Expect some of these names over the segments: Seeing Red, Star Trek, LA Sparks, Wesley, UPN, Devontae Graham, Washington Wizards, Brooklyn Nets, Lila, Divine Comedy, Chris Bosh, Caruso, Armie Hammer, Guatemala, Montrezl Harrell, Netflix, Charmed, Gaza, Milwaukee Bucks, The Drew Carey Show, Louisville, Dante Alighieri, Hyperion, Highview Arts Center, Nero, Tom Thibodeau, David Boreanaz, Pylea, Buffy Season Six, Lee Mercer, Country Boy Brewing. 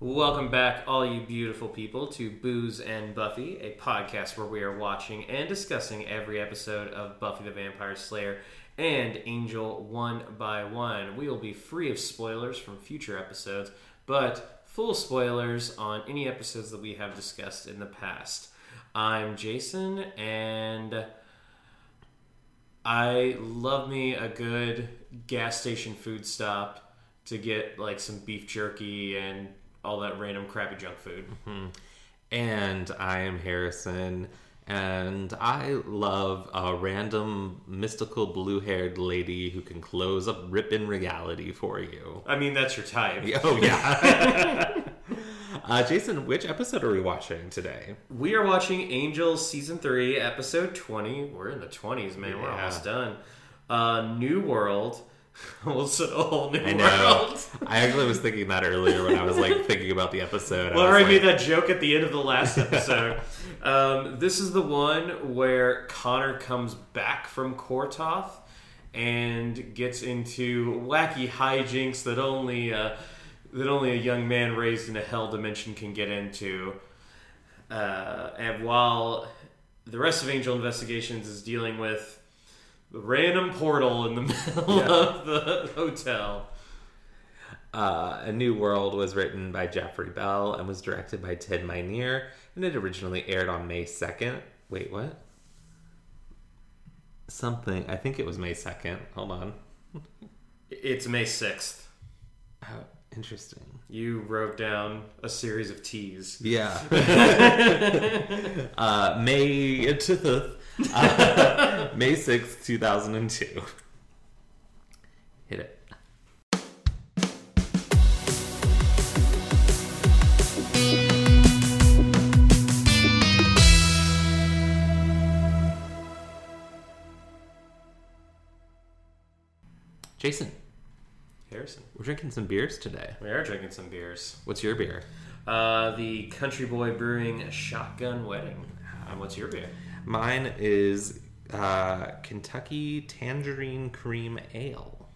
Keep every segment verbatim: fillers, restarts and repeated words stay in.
Welcome back, all you beautiful people, to Booze and Buffy, a podcast where we are watching and discussing every episode of Buffy the Vampire Slayer and Angel one by one. We will be free of spoilers from future episodes, but full spoilers on any episodes that we have discussed in the past. I'm Jason, and I love me a good gas station food stop to get like some beef jerky and all that random crappy junk food. Mm-hmm. And I am Harrison, and I love a random mystical blue-haired lady who can close up rip-in reality for you. I mean, that's your type. Oh, yeah. uh, Jason, which episode are we watching today? We are watching Angel Season three, Episode twenty. We're in the twenties, man. Yeah. We're almost done. Uh, New World. Also, a whole new I know. World. I actually was thinking that earlier when I was like thinking about the episode. Well, I, I like... made that joke at the end of the last episode. um, this is the one where Connor comes back from Kortoth and gets into wacky hijinks that only uh, that only a young man raised in a hell dimension can get into. Uh, and while the rest of Angel Investigations is dealing with the random portal in the middle yeah. of the hotel. Uh, A New World was written by Jeffrey Bell and was directed by Ted Minear, and it originally aired on May second. Wait, what? Something. I think it was May second. Hold on. It's May sixth. Oh, interesting. You wrote down a series of T's. Yeah. uh, May fifth. uh, May sixth, two thousand two. Hit it. Jason. Harrison. We're drinking some beers today. We are drinking some beers. What's your beer? Uh, the Country Boy Brewing Shotgun Wedding. And what's your beer? Mine is uh, Kentucky Tangerine Cream Ale.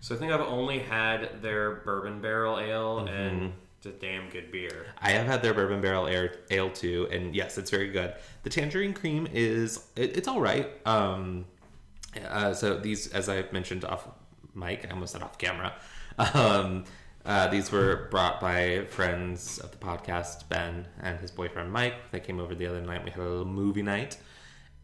So I think I've only had their Bourbon Barrel Ale, mm-hmm. and it's a damn good beer. I have had their Bourbon Barrel Ale too, and yes, it's very good. The Tangerine Cream is, it, it's all right. Um, uh, so these, as I mentioned off mic, I almost said off camera, um, uh, these were brought by friends of the podcast, Ben and his boyfriend Mike. They came over the other night. We had a little movie night.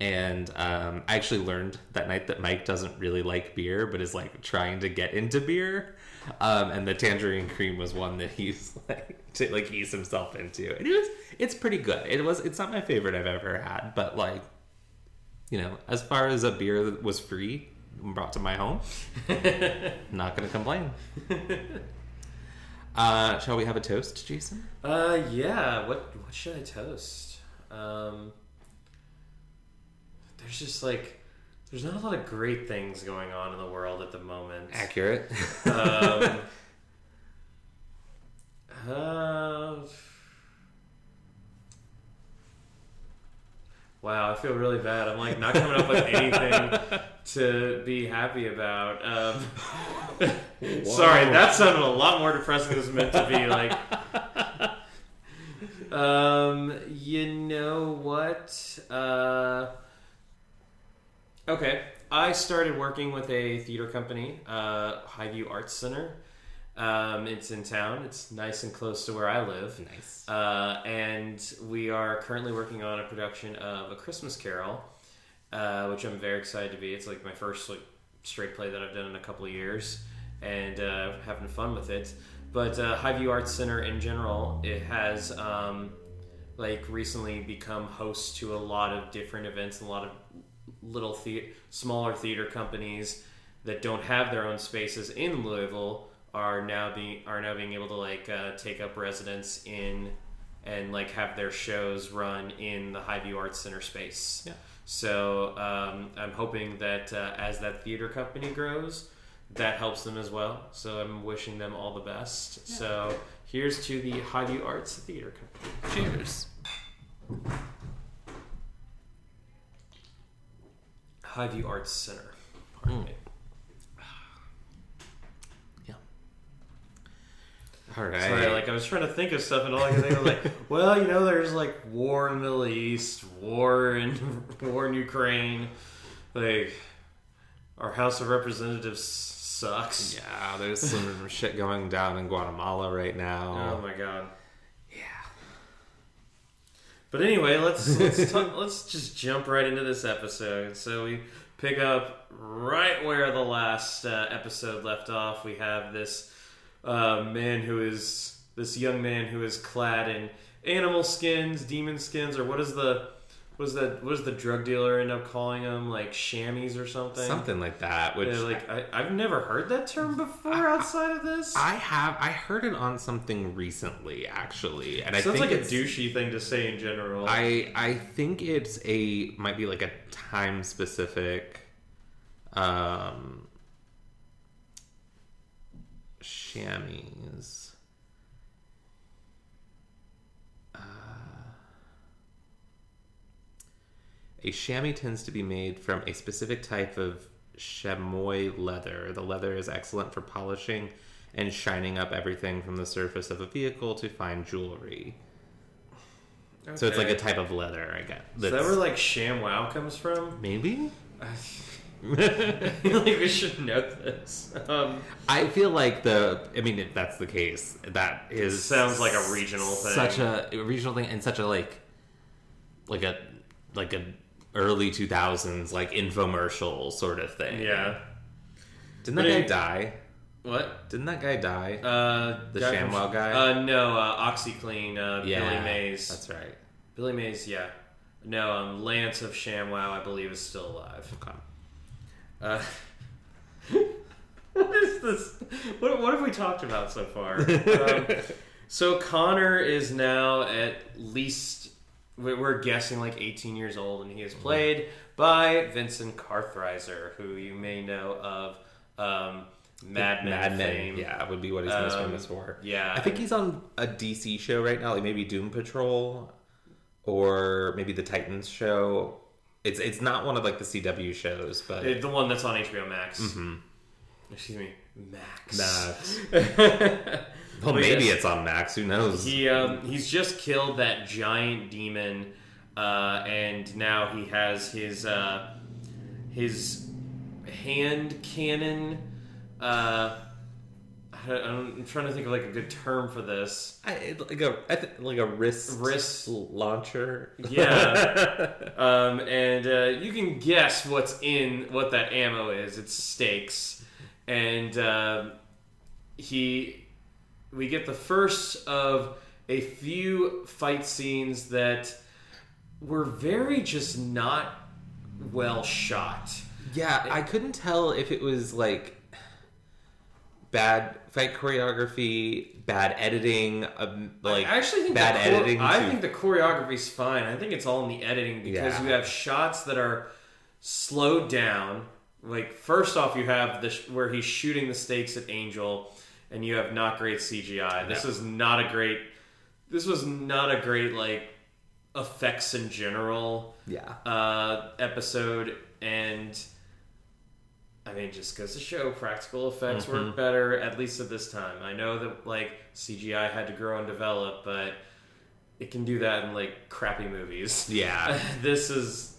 And um, I actually learned that night that Mike doesn't really like beer, but is like trying to get into beer. Um, and the Tangerine Cream was one that he's like to like ease himself into. And it was it's pretty good. It was it's not my favorite I've ever had, but like, you know, as far as a beer that was free and brought to my home, not gonna complain. Uh, shall we have a toast, Jason? Uh, yeah. What what should I toast? Um, there's just like, there's not a lot of great things going on in the world at the moment. Accurate. um, uh, wow, I feel really bad. I'm like not coming up with anything to be happy about. Um, sorry, that sounded a lot more depressing than it was meant to be. Like, um, you know what? Uh, okay, I started working with a theater company, uh, Highview Arts Center. Um, it's in town. It's nice and close to where I live. Nice. Uh, and we are currently working on a production of A Christmas Carol, uh, which I'm very excited to be. It's like my first like straight play that I've done in a couple of years, and uh, having fun with it. But uh, Highview Arts Center in general, it has um, like recently become host to a lot of different events, and a lot of little the- smaller theater companies that don't have their own spaces in Louisville are now being are now being able to like uh, take up residence in and like have their shows run in the Highview Arts Center space. Yeah. So um, I'm hoping that uh, as that theater company grows, that helps them as well. So I'm wishing them all the best. Yeah. So here's to the Highview Arts Theater Company. Cheers. Highview Arts Center. Pardon mm. me. All right. Sorry, like I was trying to think of stuff, and all I could think of was like, well, you know, there's like war in the Middle East, war in war in Ukraine, like our House of Representatives sucks. Yeah, there's some shit going down in Guatemala right now. Oh my god. Yeah. But anyway, let's let's talk, let's just jump right into this episode. So we pick up right where the last uh, episode left off. We have this uh, man who is this young man who is clad in animal skins, demon skins, or what is the what is that? What does the drug dealer end up calling them? Like chamois or something? Something like that. Which yeah, like I, I've never heard that term before I, outside of this. I have. I heard it on something recently, actually, and it I sounds think like it's, a douchey thing to say in general. I I think it's a might be like a time specific. Um, chamois. Uh, a chamois tends to be made from a specific type of chamois leather. The leather is excellent for polishing and shining up everything from the surface of a vehicle to fine jewelry. Okay. So it's like a type of leather, I guess. Is that where like ShamWow comes from? Maybe. Like we should know this. Um, I feel like the. I mean, if that's the case, that is sounds like a regional thing. Such a regional thing, and such a like, like a like a early two thousands like infomercial sort of thing. Yeah. Didn't that but guy it, die? What? Didn't that guy die? Uh, the guy ShamWow from, guy. Uh, no, uh, OxyClean. Uh, yeah, Billy Mays. That's right. Billy Mays. Yeah. No, um, Lance of ShamWow, I believe, is still alive. Okay. Uh, what is this? What, what have we talked about so far? um, so Connor is now at least we're guessing like eighteen years old, and he is played mm-hmm. by Vincent Kartheiser, who you may know of um, Mad Men. Mad Men, yeah, would be what he's most um, famous for. Yeah, I think he's on a D C show right now, like maybe Doom Patrol or maybe the Titans show. It's it's not one of like the C W shows, but it, the one that's on H B O Max. Mm-hmm. Excuse me, Max. Max. Well, maybe yes. It's on Max. Who knows? He um, he's just killed that giant demon, uh, and now he has his uh, his hand cannon. Uh, I, I'm trying to think of like a good term for this. I, like a I th- like a wrist wrist launcher. Yeah. Um, and uh, you can guess what's in what that ammo is. It's stakes, and uh, he. We get the first of a few fight scenes that were very just not well shot. Yeah, I couldn't tell if it was like bad fight choreography, bad editing, um, like I actually think bad the chore- editing. I too. think the choreography's fine. I think it's all in the editing because yeah. you have shots that are slowed down. Like first off, you have this where he's shooting the stakes at Angel, and you have not great C G I. This no. is not a great. This was not a great like effects in general. Yeah. Uh, episode and. I mean, just goes to show practical effects mm-hmm. work better, at least at this time. I know that, like, C G I had to grow and develop, but it can do that in, like, crappy movies. Yeah. This is,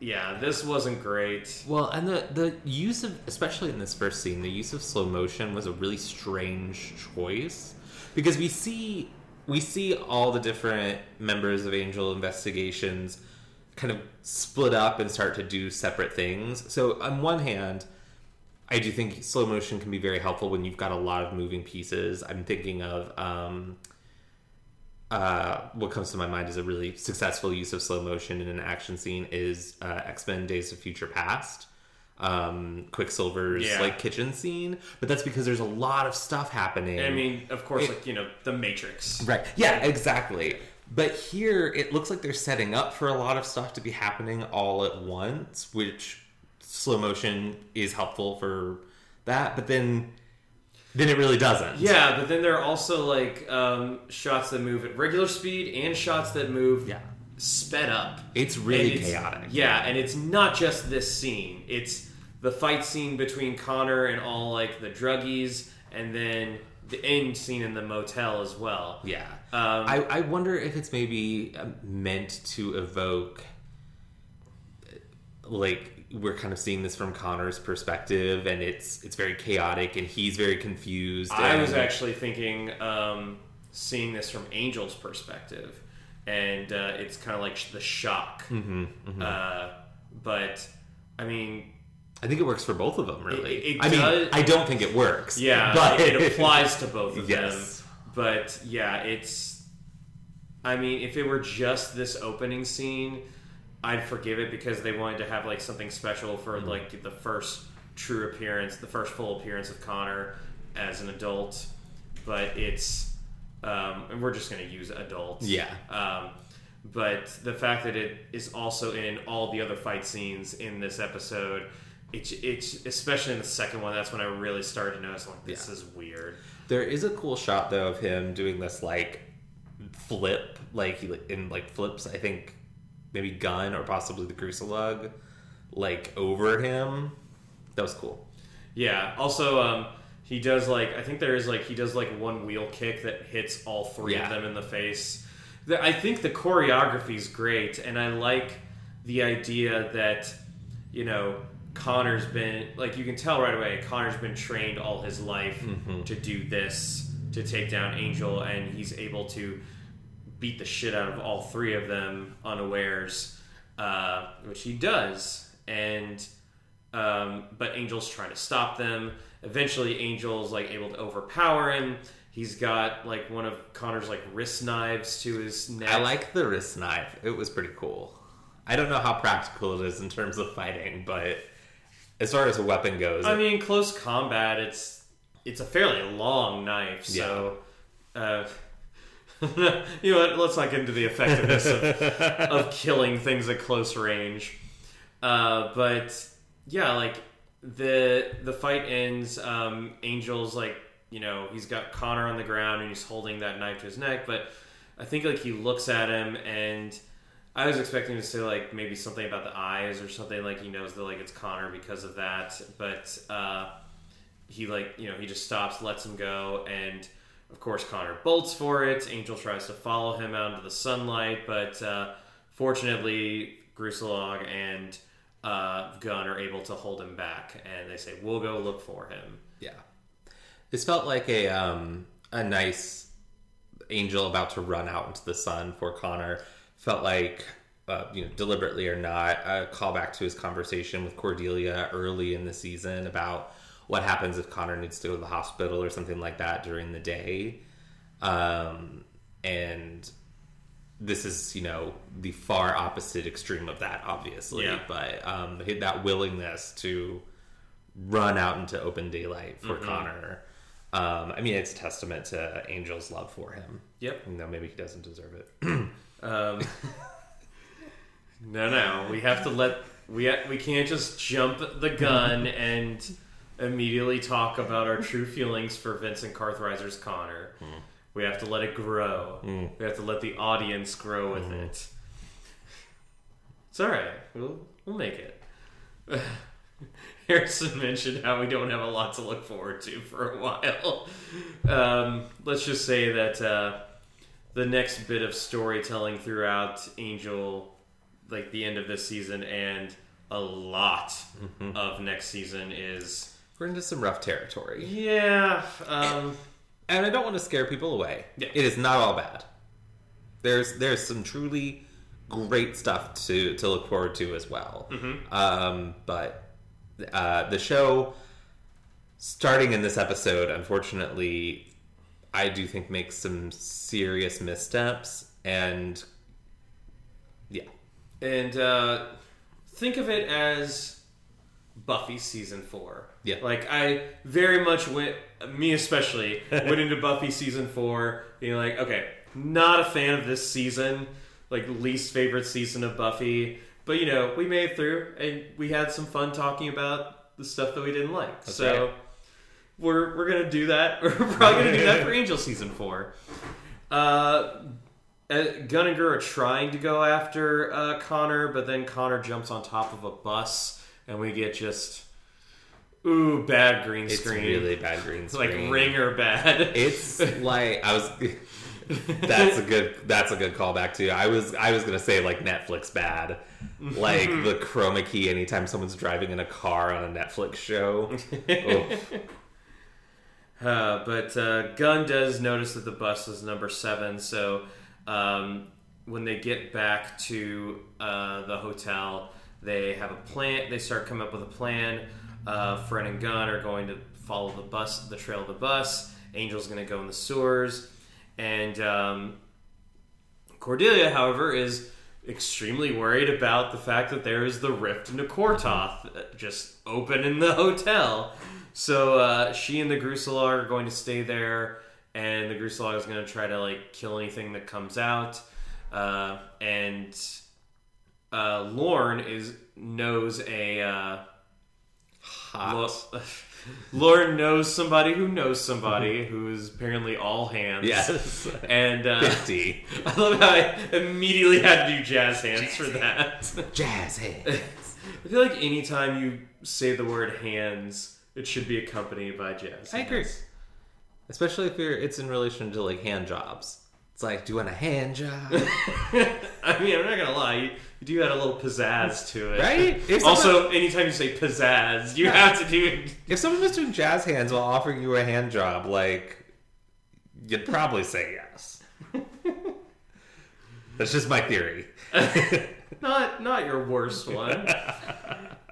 yeah, this wasn't great. Well, and the, the use of, especially in this first scene, the use of slow motion was a really strange choice. Because we see, we see all the different members of Angel Investigations kind of split up and start to do separate things. So, on one hand, I do think slow motion can be very helpful when you've got a lot of moving pieces. I'm thinking of um, uh, what comes to my mind is a really successful use of slow motion in an action scene is uh, X-Men Days of Future Past, um, Quicksilver's yeah. like kitchen scene. But that's because there's a lot of stuff happening. I mean, of course, it, like you know, The Matrix. Right? Yeah, exactly. But here, it looks like they're setting up for a lot of stuff to be happening all at once, which. Slow motion is helpful for that, but then then it really doesn't. Yeah, but then there are also like um, shots that move at regular speed and shots that move yeah. sped up. It's really it's, chaotic. Yeah, and it's not just this scene. It's the fight scene between Connor and all like the druggies, and then the end scene in the motel as well. Yeah. Um, I, I wonder if it's maybe meant to evoke, like, we're kind of seeing this from Connor's perspective, and it's it's very chaotic, and he's very confused. And... I was actually thinking, um, seeing this from Angel's perspective, and uh, it's kind of like the shock. Mm-hmm, mm-hmm. Uh, but, I mean... I think it works for both of them, really. It, it I does, mean, I don't think it works. Yeah, but it, it applies to both of yes. them. But, yeah, it's... I mean, if it were just this opening scene... I'd forgive it because they wanted to have like something special for like the first true appearance, the first full appearance of Connor as an adult. But it's, um, and we're just going to use adults. Yeah. Um, but the fact that it is also in all the other fight scenes in this episode, it's it's especially in the second one. That's when I really started to notice like this yeah. is weird. There is a cool shot though of him doing this like flip, like he in like flips. I think. Maybe gun or possibly the Crucilug, like, over him. That was cool. Yeah. Also, um, he does, like, I think there is, like, he does, like, one wheel kick that hits all three yeah. of them in the face. The, I think the choreography's great, and I like the idea that, you know, Connor's been, like, you can tell right away, Connor's been trained all his life mm-hmm. to do this, to take down Angel, and he's able to beat the shit out of all three of them unawares, uh, which he does. And um, but Angel's trying to stop them. Eventually, Angel's like able to overpower him. He's got like one of Connor's like wrist knives to his neck. I like the wrist knife. It was pretty cool. I don't know how practical it is in terms of fighting, but as far as a weapon goes, I it... mean, close combat. It's it's a fairly long knife, so. Yeah. Uh, you know what, let's not get into the effectiveness of, of killing things at close range. Uh, but, yeah, like, the the fight ends. Um, Angel's, like, you know, he's got Connor on the ground and he's holding that knife to his neck. But I think, like, he looks at him and I was expecting to say, like, maybe something about the eyes or something. Like, he knows that, like, it's Connor because of that. But uh, he, like, you know, he just stops, lets him go, and... Of course, Connor bolts for it. Angel tries to follow him out into the sunlight, but uh, fortunately, Grusilog and uh, Gunn are able to hold him back, and they say, "We'll go look for him." Yeah, this felt like a um, a nice Angel about to run out into the sun for Connor. Felt like, uh, you know, deliberately or not, a callback to his conversation with Cordelia early in the season about. What happens if Connor needs to go to the hospital or something like that during the day? Um, and this is, you know, the far opposite extreme of that, obviously. Yeah. But um, that willingness to run out into open daylight for mm-hmm. Connor. Um, I mean, it's a testament to Angel's love for him. Yep. You know, maybe he doesn't deserve it. um, no, no. We have to let... We, ha- we can't just jump the gun and... immediately talk about our true feelings for Vincent Kartheiser's Connor. Mm. We have to let it grow. Mm. We have to let the audience grow with mm. it. It's all right. We'll we'll make it. Harrison mentioned how we don't have a lot to look forward to for a while. Um, let's just say that uh, the next bit of storytelling throughout Angel, like the end of this season and a lot mm-hmm. of next season is... We're into some rough territory. Yeah. Um, and, and I don't want to scare people away. Yeah. It is not all bad. There's there's some truly great stuff to, to look forward to as well. Mm-hmm. Um, but uh, the show, starting in this episode, unfortunately, I do think makes some serious missteps. And, yeah. And, uh... think of it as Buffy season four. Yeah. Like, I very much went, me especially, went into Buffy season four being like, okay, not a fan of this season, like, least favorite season of Buffy. But, you know, we made it through, and we had some fun talking about the stuff that we didn't like. That's so, right. we're we're going to do that. We're probably going to do that for Angel season four. Uh... Gunn and Gru are trying to go after uh, Connor, but then Connor jumps on top of a bus, and we get just... Ooh, bad green it's screen. It's really bad green screen. Like ringer bad. It's like I was. That's a good. That's a good callback too. I was. I was gonna say like Netflix bad, like the chroma key. Anytime someone's driving in a car on a Netflix show. uh, but uh, Gunn does notice that the bus is number seven. So um, when they get back to uh, the hotel, they have a plan. They start coming up with a plan. Uh, Fred and Gunn are going to follow the bus, the trail of the bus. Angel's going to go in the sewers. And um, Cordelia, however, is extremely worried about the fact that there is the rift into Kortoth just open in the hotel. So uh, she and the Gruselar are going to stay there, and the Gruselar is going to try to like kill anything that comes out. Uh, and uh, Lorne is knows a uh, hot. Lo- Lorne knows somebody who knows somebody who is apparently all hands. Yes. And, uh... fifty. I love how I immediately had to do jazz hands jazz for hands. that. Jazz hands. I feel like anytime you say the word hands, it should be accompanied by jazz hands. I agree. Especially if you're, it's in relation to, like, hand jobs. It's like, do you want a hand job? I mean, I'm not gonna lie. You, You do add a little pizzazz to it. Right? Someone, also, anytime you say pizzazz, you yeah. have to do... If someone was doing jazz hands while offering you a hand job, like, you'd probably say yes. That's just my theory. not not your worst one.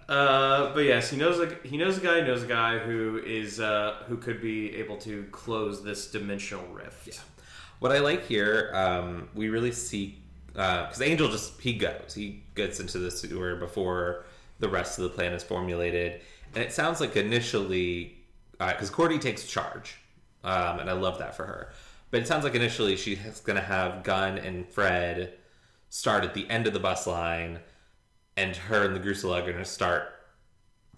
Uh, but yes, he knows a, he knows a guy knows a guy who is uh, who could be able to close this dimensional rift. Yeah. What I like here, um, we really see... Because uh, Angel just, he goes. He gets into the sewer before the rest of the plan is formulated. And it sounds like initially, because uh, Cordy takes charge. Um, and I love that for her. But it sounds like initially she's going to have Gunn and Fred start at the end of the bus line. And her and the Gruselar are going to start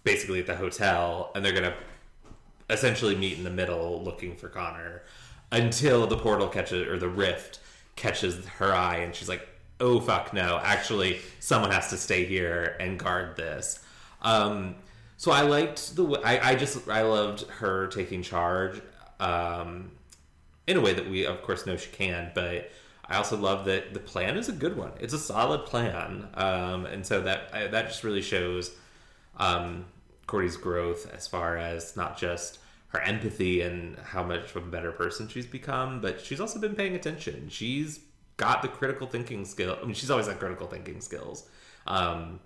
basically at the hotel. And they're going to essentially meet in the middle looking for Connor. Until the portal catches, or the rift catches her eye, and she's like, oh fuck no, actually someone has to stay here and guard this. Um so I liked the way I, I just I loved her taking charge um in a way that we of course know she can, but I also love that the plan is a good one. It's a solid plan, um and so that that just really shows um Cordy's growth as far as not just her empathy and how much of a better person she's become, but she's also been paying attention. She's got the critical thinking skill. I mean, she's always had critical thinking skills. Um,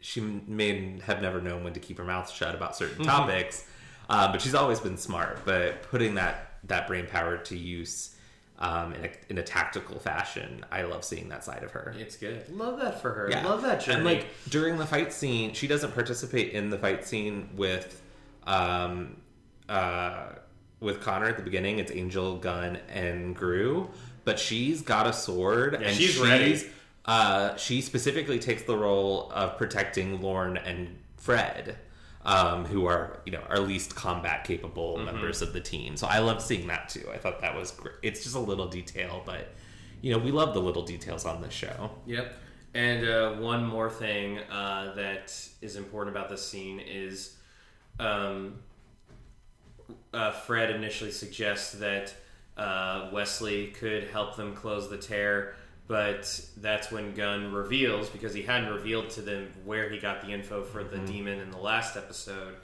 she may have never known when to keep her mouth shut about certain topics, uh, but she's always been smart. But putting that, that brain power to use um, in, a, in a tactical fashion, I love seeing that side of her. It's good. Love that for her. Yeah. Love that journey. And like during the fight scene, she doesn't participate in the fight scene with... Um, Uh, with Connor at the beginning. It's Angel, Gunn, and Gru, but she's got a sword, yeah, and she's, she's ready. Uh, she specifically takes the role of protecting Lorne and Fred, um, who are you know our least combat capable mm-hmm. members of the team. So I loved seeing that too. I thought that was great. It's just a little detail, but you know we love the little details on this show. Yep. And uh, one more thing uh, that is important about this scene is. Um, Uh, Fred initially suggests that uh, Wesley could help them close the tear, but that's when Gunn reveals, because he hadn't revealed to them where he got the info for the mm-hmm. demon in the last episode,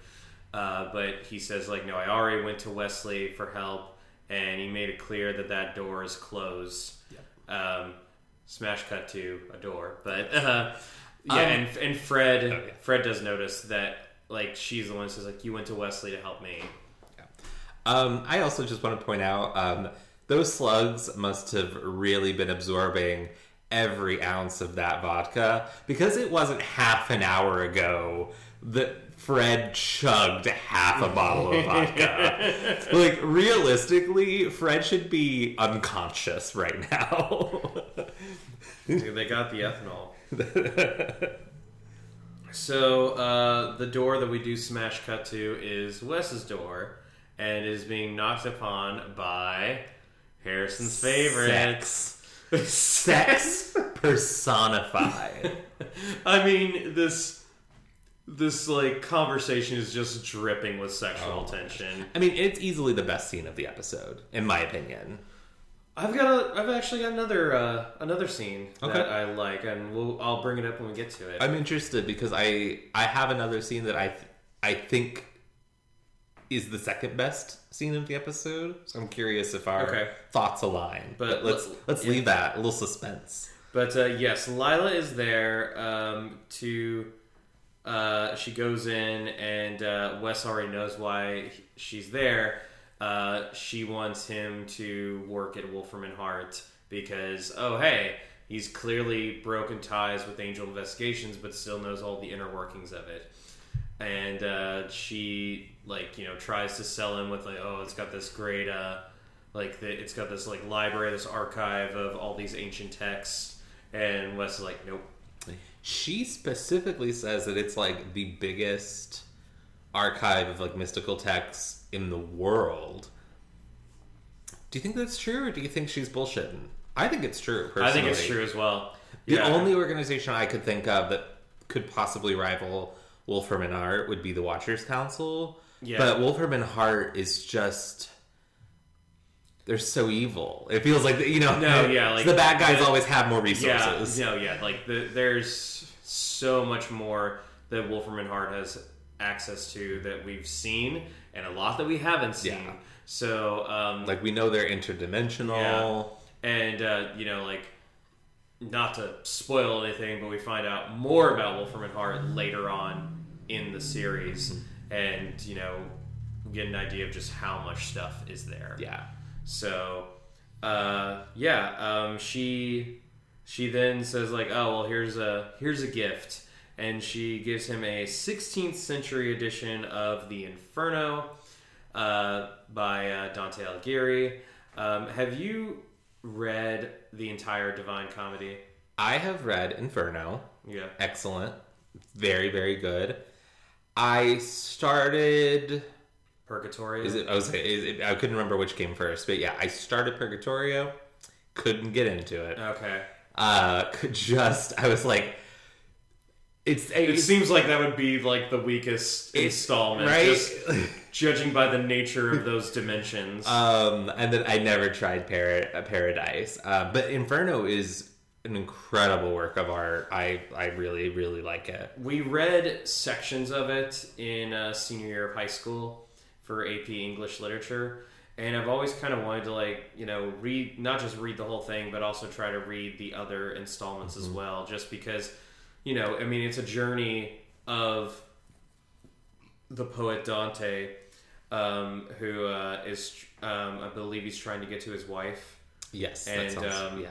uh, but he says, like, no, I already went to Wesley for help, and he made it clear that that door is closed. Yep. Um, smash cut to a door, but uh, yeah, um, and, and Fred, okay. Fred does notice that, like, she's the one who says, like, you went to Wesley to help me. Um, I also just want to point out, um, those slugs must have really been absorbing every ounce of that vodka, because it wasn't half an hour ago that Fred chugged half a bottle of vodka. Like, realistically, Fred should be unconscious right now. Dude, they got the ethanol. So, uh, the door that we do smash cut to is Wes's door. And is being knocked upon by Harrison's favorite. Sex. Sex personified. I mean, this this like conversation is just dripping with sexual oh. tension. I mean, it's easily the best scene of the episode, in my opinion. I've got a, I've actually got another uh, another scene okay. that I like, and we'll, I'll bring it up when we get to it. I'm interested because I I have another scene that I th- I think is the second best scene of the episode. So I'm curious if our okay. thoughts align. But, but let's let's yeah. leave that a little suspense. But uh, yes, Lila is there um, to. Uh, she goes in, and uh, Wes already knows why she's there. Uh, she wants him to work at Wolfram and Hart because, oh, hey, he's clearly broken ties with Angel Investigations, but still knows all the inner workings of it. And uh, she, like, you know, tries to sell him with, like, oh, it's got this great, uh, like, the, it's got this, like, library, this archive of all these ancient texts. And Wes is like, nope. She specifically says that it's, like, the biggest archive of, like, mystical texts in the world. Do you think that's true, or do you think she's bullshitting? I think it's true, personally. I think it's true as well. The yeah. only organization I could think of that could possibly rival Wolfram and Hart would be the Watchers Council. Yeah. But Wolfram and Hart is just... They're so evil. It feels like, you know, no, yeah, like, so the bad guys the, always have more resources. Yeah, no, yeah, like the, there's so much more that Wolfram and Hart has access to that we've seen, and a lot that we haven't seen. Yeah. So, um, like we know they're interdimensional, yeah. and uh, you know, like not to spoil anything, but we find out more about Wolfram and Hart later on in the series, mm-hmm. and you know, get an idea of just how much stuff is there. Yeah. So, uh, yeah, um, she, she then says like, oh, well, here's a, here's a gift. And she gives him a sixteenth century edition of the Inferno, uh, by, uh, Dante Alighieri. Um, have you read the entire Divine Comedy? I have read Inferno. Yeah. Excellent. Very, very good. I started... Purgatorio. Is it, I, was, is it, I couldn't remember which came first, but yeah, I started Purgatorio, couldn't get into it. Okay. Uh, could just, I was like, it's. It it's, seems like that would be like the weakest installment, right? Just judging by the nature of those dimensions. Um, and then I never tried para- Paradise, uh, but Inferno is an incredible work of art. I I really really like it. We read sections of it in uh, senior year of high school. For A P English Literature, and I've always kind of wanted to, like, you know, read, not just read the whole thing, but also try to read the other installments mm-hmm. as well, just because, you know, I mean, it's a journey of the poet Dante, um, who uh, is, um, I believe he's trying to get to his wife. Yes, and, that sounds, um, yeah.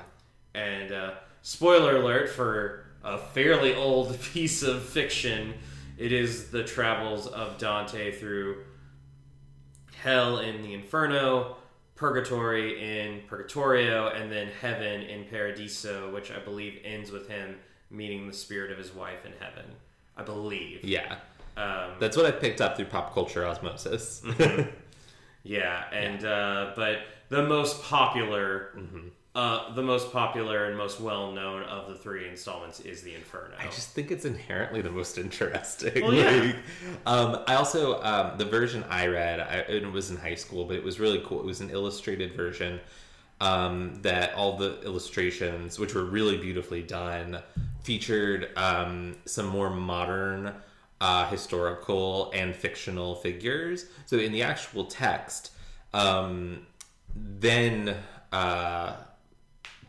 And, uh, spoiler alert for a fairly old piece of fiction, it is the travels of Dante through... Hell in the Inferno, Purgatory in Purgatorio, and then Heaven in Paradiso, which I believe ends with him meeting the spirit of his wife in heaven. I believe. Yeah. Um, That's what I picked up through pop culture osmosis. mm-hmm. Yeah, and yeah. Uh, but the most popular, mm-hmm. uh, the most popular and most well known of the three installments is the Inferno. I just think it's inherently the most interesting. Well, yeah. like, um, I also um, the version I read, I, it was in high school, but it was really cool. It was an illustrated version um, that all the illustrations, which were really beautifully done, featured um, some more modern. Uh, historical and fictional figures. So in the actual text, um, then uh,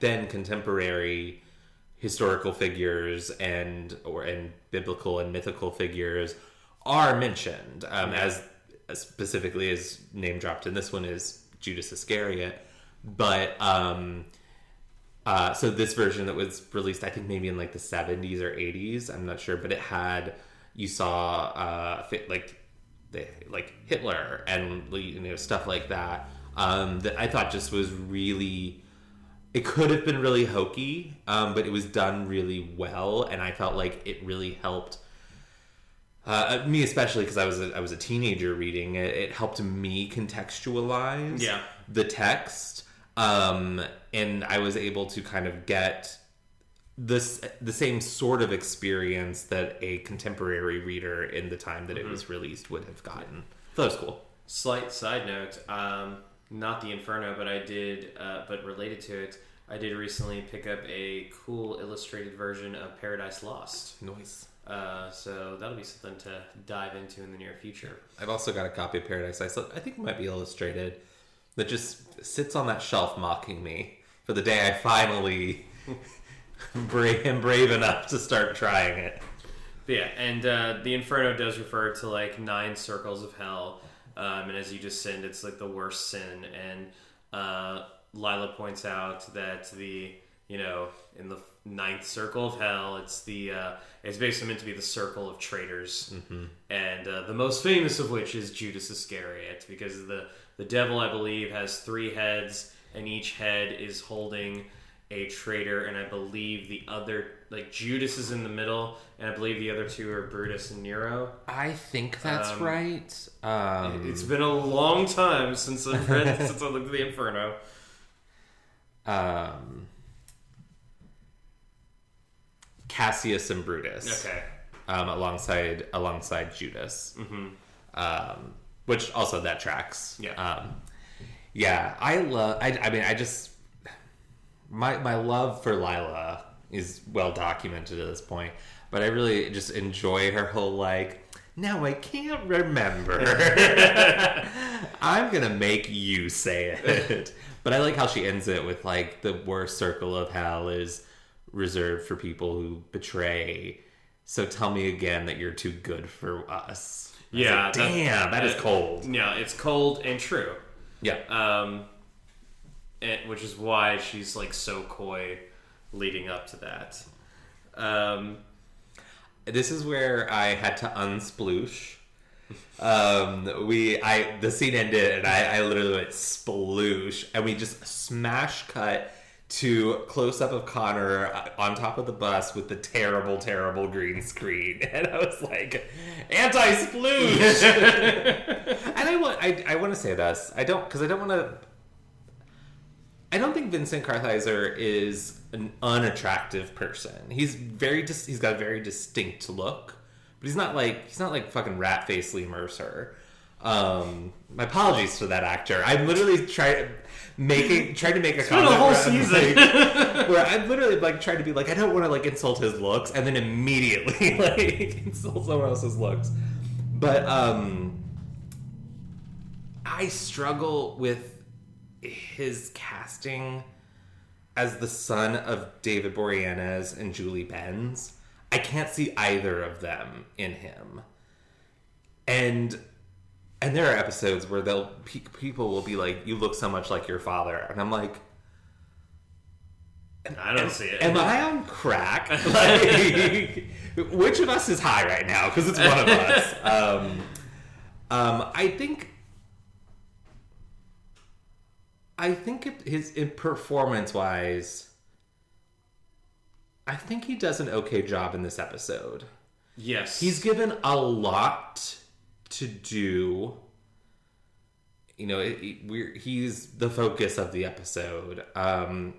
then contemporary historical figures and or and biblical and mythical figures are mentioned. Um, as, as specifically as name dropped, and this one is Judas Iscariot. But um, uh, so this version that was released, I think maybe in like the seventies or eighties. I'm not sure, but it had. You saw uh, like the, like Hitler and you know stuff like that um, that I thought just was really. It could have been really hokey, um, but it was done really well, and I felt like it really helped uh, me, especially because I was a, I was a teenager reading it. It helped me contextualize yeah. the text, um, and I was able to kind of get this the same sort of experience that a contemporary reader in the time that mm-hmm. it was released would have gotten. So that was cool. Slight side note, um, not the Inferno, but I did, uh, but related to it, I did recently pick up a cool illustrated version of Paradise Lost. Nice. Uh, so that'll be something to dive into in the near future. I've also got a copy of Paradise Island. I think it might be illustrated, that just sits on that shelf mocking me for the day I finally am brave enough to start trying it. But yeah, and uh, the Inferno does refer to like nine circles of hell, um, and as you just sinned, it's like the worst sin. And uh, Lila points out that the you know in the ninth circle of hell, it's the uh, it's basically meant to be the circle of traitors, mm-hmm. and uh, the most famous of which is Judas Iscariot, because the the devil, I believe, has three heads, and each head is holding a traitor, and I believe the other, like Judas, is in the middle, and I believe the other two are Brutus and Nero. I think that's um, right. Um... It's been a long time since I've read since I looked at the Inferno. Um. Cassius and Brutus, okay, um, alongside alongside Judas, mm-hmm. um, which also that tracks. Yeah, um, yeah. I love. I, I mean, I just my my love for Lila is well documented at this point, but I really just enjoy her whole like. Now I can't remember. I'm gonna make you say it, but I like how she ends it with like the worst circle of hell is reserved for people who betray, so tell me again that you're too good for us. Yeah, like, damn, that, that is cold. Yeah, it's cold and true. Yeah, um and, which is why she's like so coy leading up to that. Um this is where I had to unsploosh. um we I the scene ended and I, I literally went sploosh, and we just smash cut to close-up of Connor on top of the bus with the terrible, terrible green screen. And I was like, anti-sploosh! And I want I, I want to say this. I don't, because I don't want to... I don't think Vincent Kartheiser is an unattractive person. He's very, dis- he's got a very distinct look. But he's not like, he's not like fucking rat-faced Lee Mercer. Um, my apologies to that actor. I'm literally trying... Making trying to make a comment the whole season like, where I literally like tried to be like I don't want to like insult his looks and then immediately like insult someone else's looks, but um, I struggle with his casting as the son of David Boreanaz and Julie Benz. I can't see either of them in him, and. And there are episodes where they'll people will be like, "You look so much like your father," and I'm like, "I don't am, see it." Am I on crack? Like, which of us is high right now? Because it's one of us. Um, um, I think, I think it, his performance-wise, I think he does an okay job in this episode. Yes, he's given a lot. To do, you know, it, it, we're, he's the focus of the episode, um,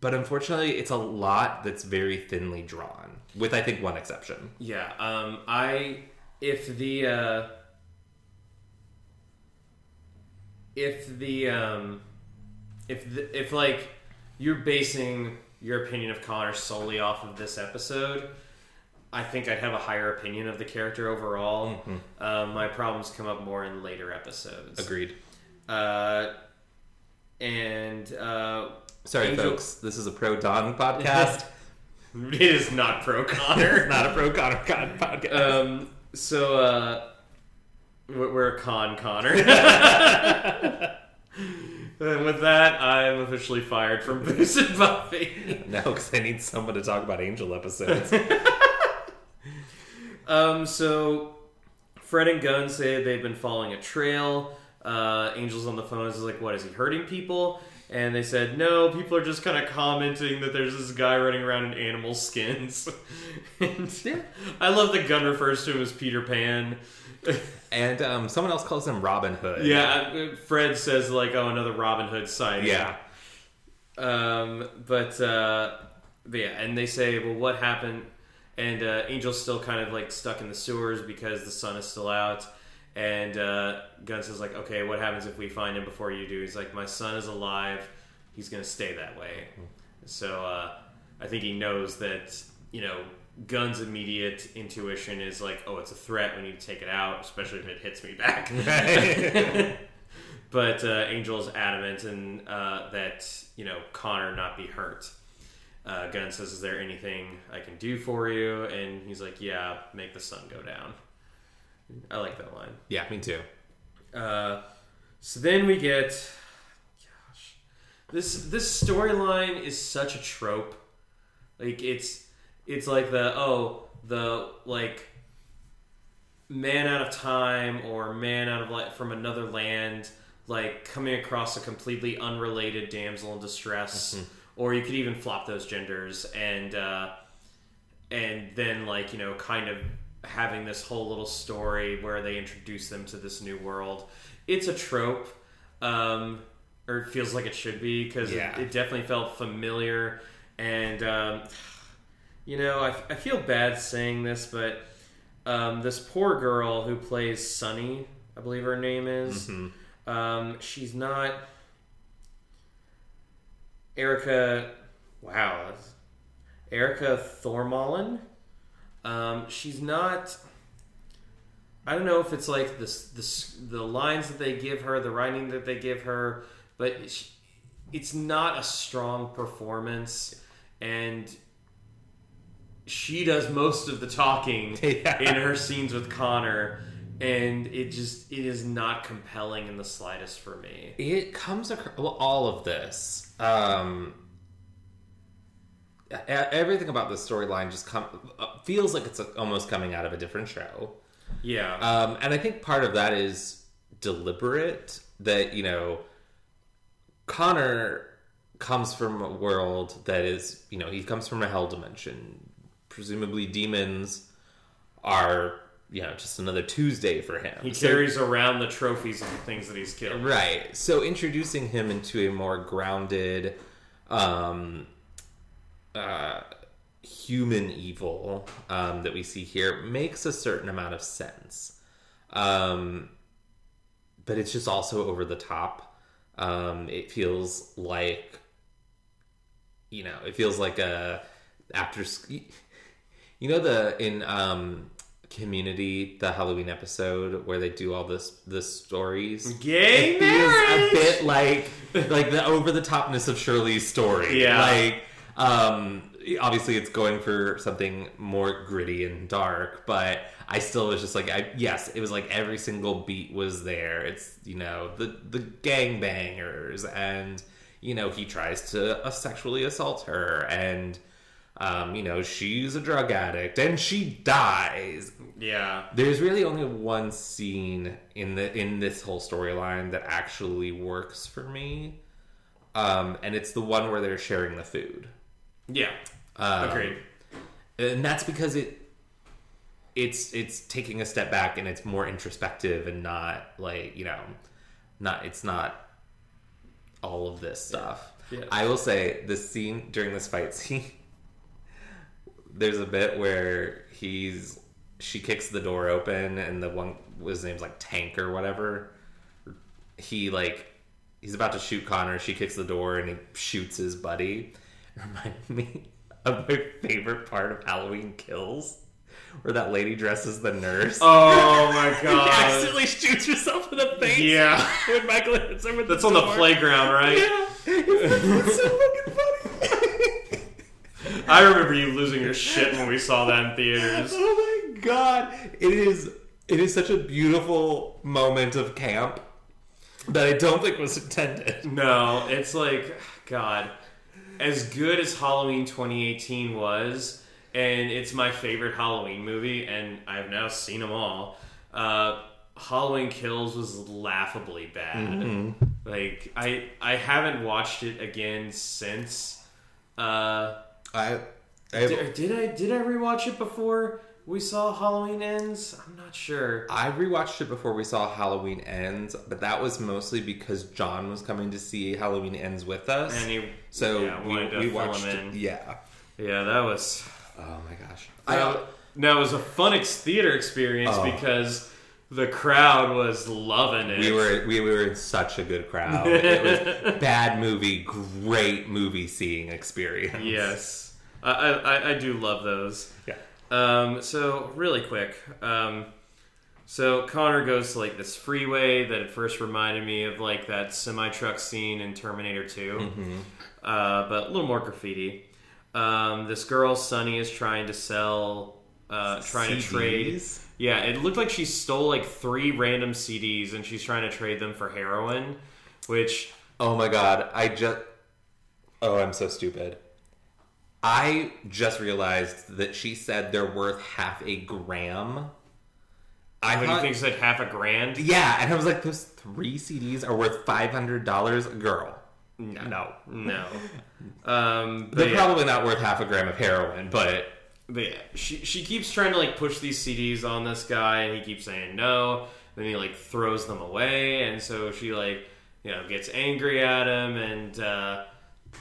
but unfortunately, it's a lot that's very thinly drawn, with I think one exception. Yeah, um, I if the uh, if the um, if the, if like you're basing your opinion of Connor solely off of this episode. I think I'd have a higher opinion of the character overall. Mm-hmm. Um, my problems come up more in later episodes. Agreed. Uh, and uh, sorry, Angel... folks, this is a pro Don podcast. It is not pro Connor. It's not a pro Connor con podcast. Um, so uh, we're a con Connor. And with that, I'm officially fired from Booze and Buffy. No, because I need someone to talk about Angel episodes. Um, so Fred and Gunn say they've been following a trail. Uh, Angel's on the phone is like, what, is he hurting people? And they said, no, people are just kind of commenting that there's this guy running around in animal skins. And yeah. I love that Gunn refers to him as Peter Pan. And um, someone else calls him Robin Hood. Yeah, Fred says like, oh, another Robin Hood sighting. Yeah. Um, but uh, But yeah, and they say, well, what happened? And uh, Angel's still kind of like stuck in the sewers because the sun is still out. And uh, Guns is like, okay, what happens if we find him before you do? He's like, my son is alive. He's going to stay that way. Mm-hmm. So uh, I think he knows that, you know, Guns' immediate intuition is like, oh, it's a threat. We need to take it out, especially if it hits me back. Right. But uh, Angel is adamant and uh, that, you know, Connor not be hurt. Uh, Gunn says, is there anything I can do for you? And he's like, yeah, make the sun go down. I like that line. Yeah, me too. Uh, so then we get... Gosh. This this storyline is such a trope. Like, it's it's like the, oh, the, like, man out of time or man out of light from another land, like, coming across a completely unrelated damsel in distress. Mm-hmm. Or you could even flop those genders and uh, and then, like, you know, kind of having this whole little story where they introduce them to this new world. It's a trope, um, or it feels like it should be, because yeah. it, it definitely felt familiar. And, um, you know, I, I feel bad saying this, but um, this poor girl who plays Sunny, I believe her name is, mm-hmm. um, she's not... Erica, wow, Erica Thormollen. Um, she's not. I don't know if it's like this, this, the lines that they give her, the writing that they give her, but she, it's not a strong performance, and she does most of the talking yeah. in her scenes with Connor. And it just it is not compelling in the slightest for me. It comes across, well, all of this, um, everything about this storyline just come, feels like it's almost coming out of a different show. Yeah, um, and I think part of that is deliberate. That, you know, Connor comes from a world that is, you know, he comes from a hell dimension. Presumably, demons are. You know, just another Tuesday for him. He carries so, around the trophies and the things that he's killed. Right. So introducing him into a more grounded, um, uh, human evil um, that we see here makes a certain amount of sense. Um, but it's just also over the top. Um, it feels like, you know, it feels like a after... You know, the... in. Um, Community, the Halloween episode where they do all this the stories. Gay it marriage! Feels a bit like like the over the topness of Shirley's story. Yeah, like um, obviously it's going for something more gritty and dark, but I still was just like, I, yes, it was like every single beat was there. It's, you know, the the gangbangers, and you know he tries to uh, sexually assault her, and. Um, you know, she's a drug addict and she dies. Yeah. There's really only one scene in the in this whole storyline that actually works for me. Um, and it's the one where they're sharing the food. Yeah. Um, Agreed. And that's because it it's it's taking a step back and it's more introspective and not like, you know, not it's not all of this stuff. Yeah. Yeah. I will say this scene during this fight scene there's a bit where he's she kicks the door open and the one his name's like Tank or whatever. He like he's about to shoot Connor. She kicks the door and he shoots his buddy. It reminded me of my favorite part of Halloween Kills, where that lady dresses the nurse. Oh my god! She accidentally shoots herself in the face. Yeah, when Michael hits her with that's the on door. The playground, right? Yeah, it's so fucking funny. I remember you losing your shit when we saw that in theaters. Oh my god. It is it is such a beautiful moment of camp that I don't think was intended. No, it's like, god, as good as Halloween twenty eighteen was, and it's my favorite Halloween movie, and I've now seen them all, uh, Halloween Kills was laughably bad. Mm-hmm. Like, I, I haven't watched it again since... Uh, I, I did, did I did I rewatch it before we saw Halloween Ends? I'm not sure. I rewatched it before we saw Halloween Ends, but that was mostly because John was coming to see Halloween Ends with us, and he so yeah, we, we watched. It, yeah, Yeah, that was... Oh, my gosh. Now, I, now it was a fun ex- theater experience oh. because... The crowd was loving it. We were we were in such a good crowd. It was bad movie, great movie seeing experience. Yes. I, I, I do love those. Yeah. Um, so, really quick. Um, so, Connor goes to, like, this freeway that at first reminded me of, like, that semi-truck scene in Terminator two. Mm-hmm. Uh, but a little more graffiti. Um, this girl, Sunny, is trying to sell... Uh, trying C Ds? To trade... Yeah, it looked like she stole like three random C Ds and she's trying to trade them for heroin, which... Oh my god, I just... Oh, I'm so stupid. I just realized that she said they're worth half a gram. I what, thought... you think she said half a grand? Yeah, and I was like, those three C Ds are worth five hundred dollars? Girl. No. No. no. um, they're yeah. probably not worth half a gram of heroin, but... But yeah, she, she keeps trying to, like, push these C Ds on this guy, and he keeps saying no. Then he, like, throws them away, and so she, like, you know, gets angry at him and uh,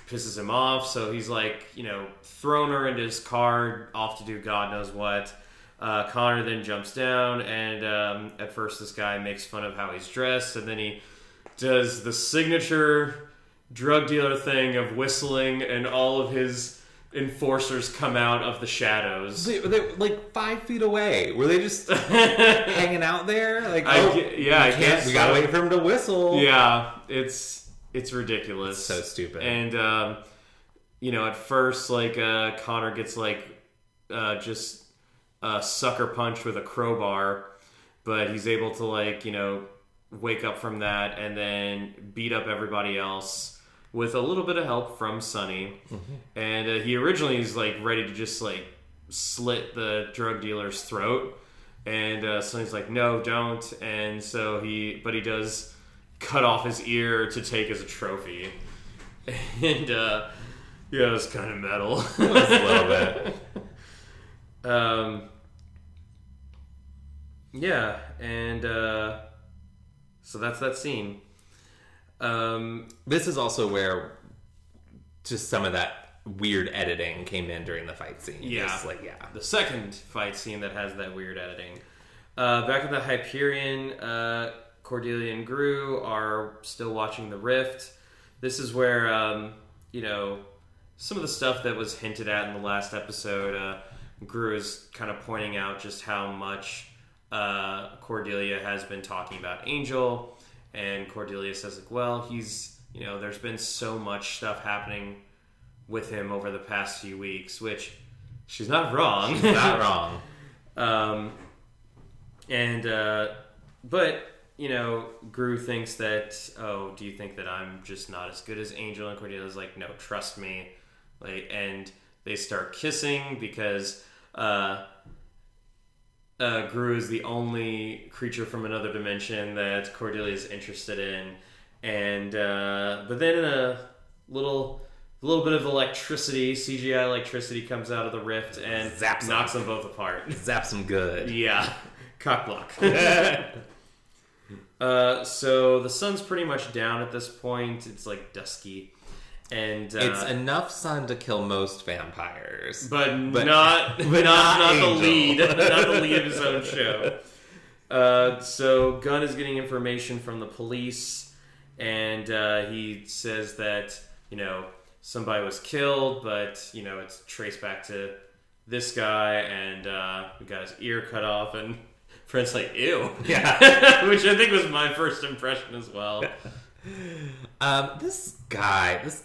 pisses him off. So he's, like, you know, thrown her into his car off to do God knows what. Uh, Connor then jumps down, and um, at first this guy makes fun of how he's dressed, and then he does the signature drug dealer thing of whistling, and all of his... enforcers come out of the shadows. They, they're like five feet away. Were they just hanging out there? Like, oh, I get, yeah, I guess we gotta so. wait for him to whistle. Yeah, it's it's ridiculous. It's so stupid. And um, you know, at first, like uh, Connor gets like uh, just uh, sucker punched with a crowbar, but he's able to like you know wake up from that and then beat up everybody else. With a little bit of help from Sonny. Mm-hmm. And uh, he originally is, like, ready to just, like, slit the drug dealer's throat. And uh, Sonny's like, no, don't. And so he... But he does cut off his ear to take as a trophy. And, uh... Yeah, it was kind of metal. It was a little bit. Um... Yeah, and, uh... So that's that scene. Um, this is also where just some of that weird editing came in during the fight scene. Yeah. Just like, yeah. The second fight scene that has that weird editing. Uh, back at the Hyperion, uh, Cordelia and Gru are still watching the Rift. This is where, um, you know, some of the stuff that was hinted at in the last episode, uh, Gru is kind of pointing out just how much uh, Cordelia has been talking about Angel. And Cordelia says, like, well, he's, you know, there's been so much stuff happening with him over the past few weeks, which she's not wrong. She's not wrong. Um, and, uh, but, you know, Gru thinks that, oh, do you think that I'm just not as good as Angel? And Cordelia's like, no, trust me. Like, and they start kissing because, uh, Uh, Gru is the only creature from another dimension that Cordelia is interested in, and uh, but then a little, a little bit of electricity, C G I electricity, comes out of the rift and Zaps knocks them. them both apart. Zaps them good. Yeah, cock block. uh, so the sun's pretty much down at this point. It's like dusky. And uh, it's enough sun to kill most vampires, but, but not, but not, not the lead, not the lead of his own show. Uh, so Gunn is getting information from the police, and uh, he says that you know somebody was killed, but you know it's traced back to this guy, and uh, we got his ear cut off. And Fred's like, "Ew," yeah, which I think was my first impression as well. um, this guy, this.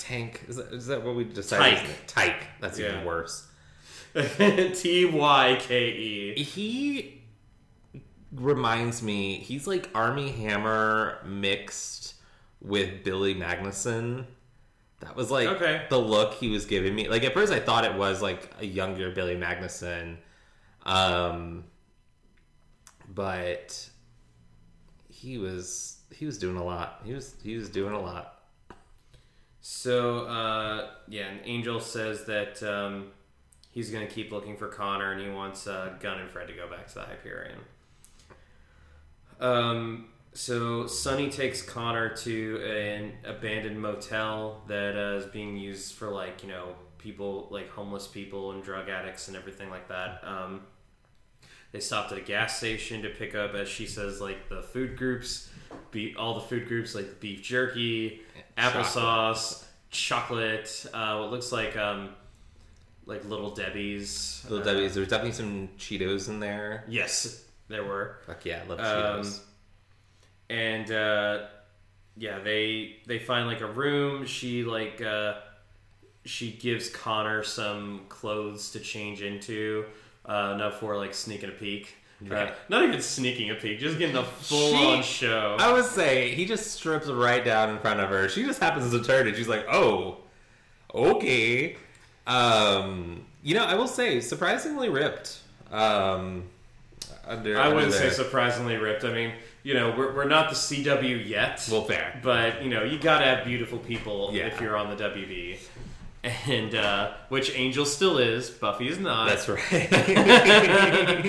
Tank. Is that, is that what we decided? Tyke. Tyke. That's yeah. even worse. T Y K E. He reminds me, he's like Armie Hammer mixed with Billy Magnuson. That was like okay. the look he was giving me. Like at first I thought it was like a younger Billy Magnuson. Um, but he was, he was doing a lot. He was, he was doing a lot. So, uh, yeah, and Angel says that um, he's going to keep looking for Connor, and he wants uh, Gunn and Fred to go back to the Hyperion. Um, So Sonny takes Connor to an abandoned motel that uh, is being used for, like, you know, people, like homeless people and drug addicts and everything like that. Um, they stopped at a gas station to pick up, as she says, like the food groups, be- all the food groups, like beef jerky, applesauce, chocolate, chocolate uh, what looks like um, like Little Debbie's. Little uh, Debbie's. There's definitely some Cheetos in there. Yes, there were. Fuck yeah, I love Cheetos. Um, And, uh, yeah, they, they find, like, a room. She, like, uh, she gives Connor some clothes to change into, uh, enough for, like, sneaking a peek. Right. Uh, not even sneaking a peek, just getting a full-on show. I would say, he just strips right down in front of her. She just happens to turn, and she's like, oh, okay. Um, you know, I will say, surprisingly ripped. Um, under, I wouldn't under say surprisingly ripped. I mean... You know, we're we're not the C W yet. Well, fair. But, you know, you gotta have beautiful people yeah. if you're on the W B. And, uh, which Angel still is, Buffy is not. That's right.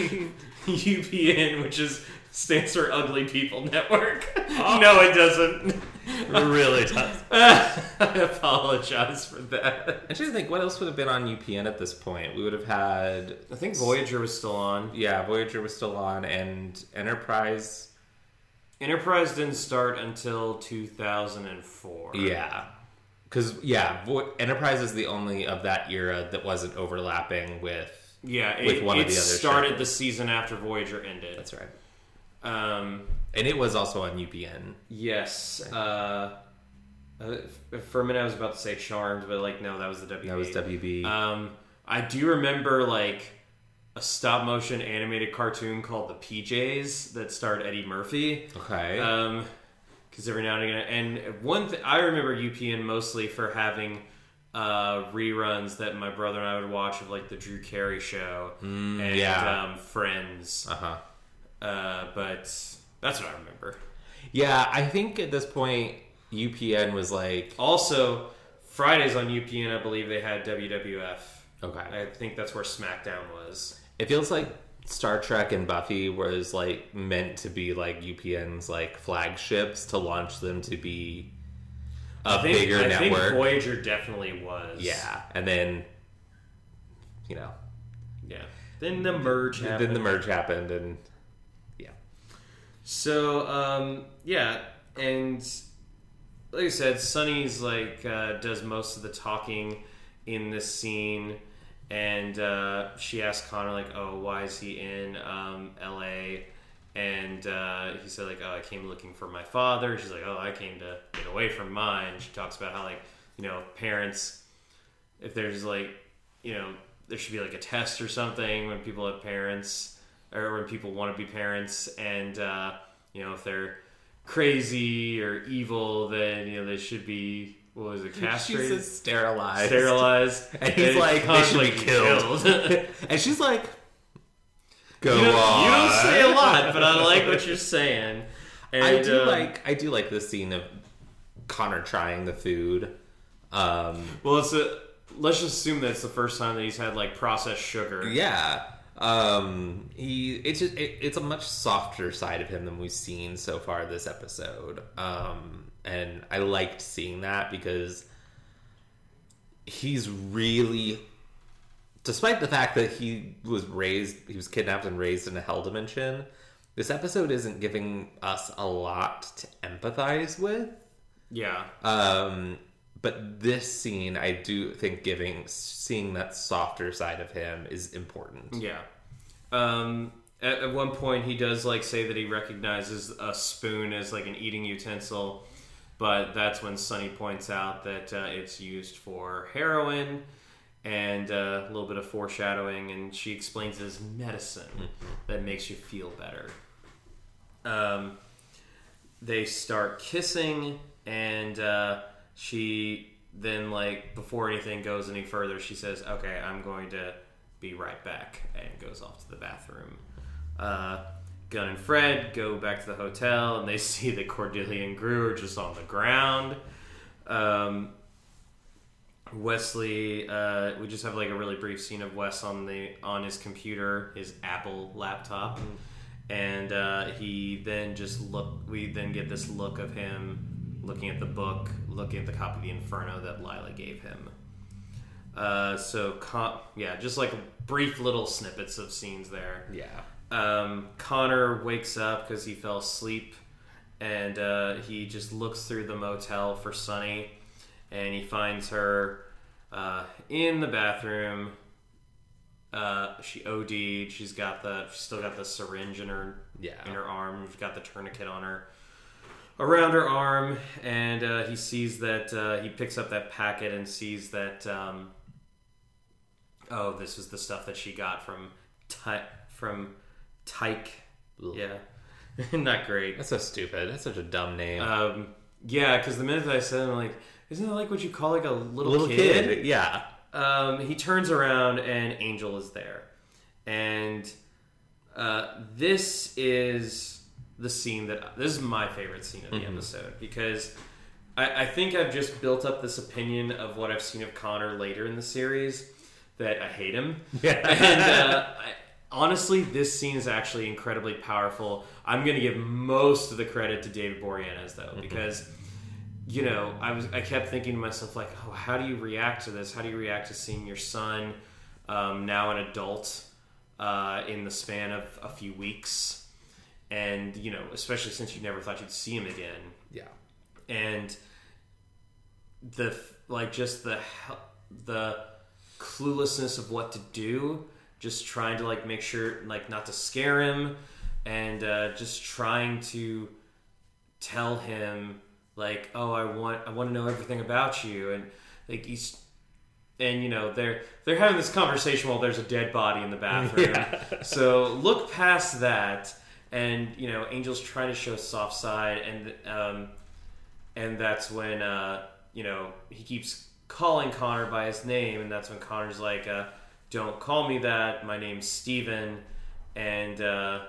U P N, which is stands for Ugly People Network. Oh. No, it doesn't. It really does. I apologize for that. I just think, what else would have been on U P N at this point? We would have had... I think Voyager was still on. Yeah, Voyager was still on, and Enterprise... Enterprise didn't start until two thousand four. Yeah. Because, yeah, Vo- Enterprise is the only of that era that wasn't overlapping with, yeah, it, with one of the other shows. It started the season after Voyager ended. That's right. Um, and it was also on U P N. Yes. Uh, for a minute I was about to say Charmed, but, like, no, that was the W B. That was W B. Um, I do remember, like... a stop-motion animated cartoon called The P Js that starred Eddie Murphy. Okay. Um, because every now and again... And one thing... I remember U P N mostly for having uh, reruns that my brother and I would watch of, like, The Drew Carey Show mm, and yeah. um, Friends. Uh-huh. Uh, but that's what I remember. Yeah, I think at this point, U P N was, like... Also, Fridays on U P N, I believe they had W W F. Okay. I think that's where SmackDown was. It feels like Star Trek and Buffy was, like, meant to be, like, U P N's, like, flagships to launch them to be a I think, bigger I network. I think Voyager definitely was. Yeah. And then, you know. Yeah. Then the merge then happened. Then the merge happened, and, yeah. So, um, yeah, and, like I said, Sonny's, like, uh, does most of the talking in this scene. And uh, she asked Connor, like, oh, why is he in um, L A? And uh, he said, like, oh, I came looking for my father. She's like, oh, I came to get away from mine. She talks about how, like, you know, parents, if there's, like, you know, there should be, like, a test or something when people have parents, or when people want to be parents. And, uh, you know, if they're crazy or evil, then, you know, they should be... What was it, castrated? She says sterilized. Sterilized. And he's and like, they should be killed. killed. And she's like, go you on. You don't say a lot, but I like what you're saying. And, I do um, like I do like this scene of Connor trying the food. Um, well, it's a, let's just assume that it's the first time that he's had, like, processed sugar. Yeah. Um, he it's just, it, it's a much softer side of him than we've seen so far this episode. Um... And I liked seeing that because he's really, despite the fact that he was raised, he was kidnapped and raised in a hell dimension, this episode isn't giving us a lot to empathize with. Yeah. Um, but this scene, I do think giving, seeing that softer side of him is important. Yeah. Um... At, at one point, he does, like, say that he recognizes a spoon as, like, an eating utensil, but that's when Sonny points out that uh, it's used for heroin, and uh, a little bit of foreshadowing, and she explains it as medicine that makes you feel better. Um, they start kissing, and uh, she then, like, before anything goes any further, she says, okay, I'm going to be right back, and goes off to the bathroom. Uh, Gunn and Fred go back to the hotel, and they see that Cordelia and Gru are just on the ground. Um, Wesley, uh, we just have, like, a really brief scene of Wes on the on his computer, his Apple laptop, and uh, he then just look. We then get this look of him looking at the book, looking at the copy of the Inferno that Lila gave him. Uh, so Con- yeah, just like brief little snippets of scenes there. Yeah. Um, Connor wakes up because he fell asleep, and uh, he just looks through the motel for Sunny, and he finds her uh, in the bathroom. Uh, she O D'd. She's got the she's still got the syringe in her yeah. in her arm. She's got the tourniquet on her around her arm, and uh, he sees that uh, he picks up that packet and sees that um, oh, this is the stuff that she got from Ty- from Tyke. Ugh. Yeah. Not great. That's so stupid. That's such a dumb name. Um, yeah, because the minute that I said it, I'm like, isn't that like what you call like a little, little kid? kid? Yeah. Um, he turns around and Angel is there. And uh, this is the scene that... This is my favorite scene of the mm-hmm. episode. Because I, I think I've just built up this opinion of what I've seen of Connor later in the series. That I hate him. Yeah. And... Uh, I, Honestly, this scene is actually incredibly powerful. I'm going to give most of the credit to David Boreanaz, though, because, you know, I was I kept thinking to myself, like, oh, how do you react to this? How do you react to seeing your son, um, now an adult, uh, in the span of a few weeks? And, you know, especially since you never thought you'd see him again. Yeah. And the, like, just the the cluelessness of what to do. Just trying to, like, make sure, like, not to scare him, and uh, just trying to tell him, like, oh, I want, I want to know everything about you, and like he's, and you know, they're they're having this conversation while there's a dead body in the bathroom. Yeah. So look past that, and you know, Angel's trying to show soft side, and um, and that's when uh, you know, he keeps calling Connor by his name, and that's when Connor's like, uh. Don't call me that. My name's Steven. And uh,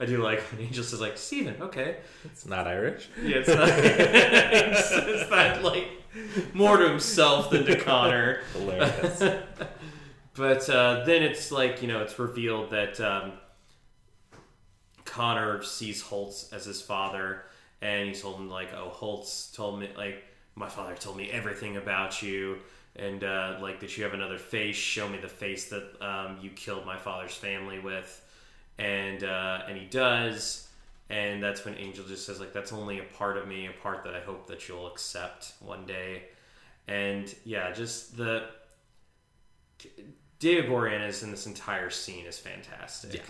I do like when Angel says, like, Steven, okay. It's not Irish. Yeah, it's not. It's not, like, more to himself than to Connor. Hilarious. But uh, then it's, like, you know, it's revealed that um, Connor sees Holtz as his father. And he told him, like, oh, Holtz told me, like, my father told me everything about you. And, uh, like, that you have another face, show me the face that, um, you killed my father's family with. And, uh, and he does. And that's when Angel just says, like, that's only a part of me, a part that I hope that you'll accept one day. And, yeah, just the... David Boreanaz in this entire scene is fantastic.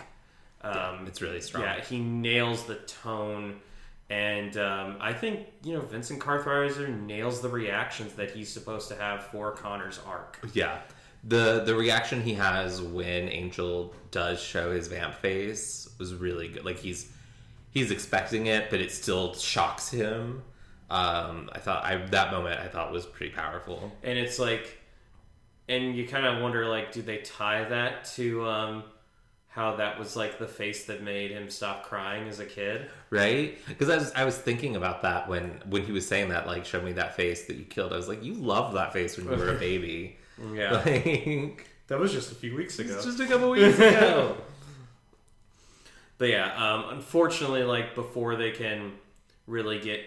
Yeah. Um, yeah, it's really strong. Yeah, he nails the tone. And um, I think, you know, Vincent Kartheiser nails the reactions that he's supposed to have for Connor's arc. Yeah. The the reaction he has when Angel does show his vamp face was really good. Like, he's he's expecting it, but it still shocks him. Um, I thought I that moment I thought was pretty powerful. And it's like, and you kind of wonder, like, do they tie that to... Um, how that was, like, the face that made him stop crying as a kid. Right? Because I was, I was thinking about that when, when he was saying that, like, show me that face that you killed. I was like, you loved that face when you were a baby. Yeah. Like, that was just a few weeks ago. Just a couple weeks ago. But, yeah, um, unfortunately, like, before they can really get...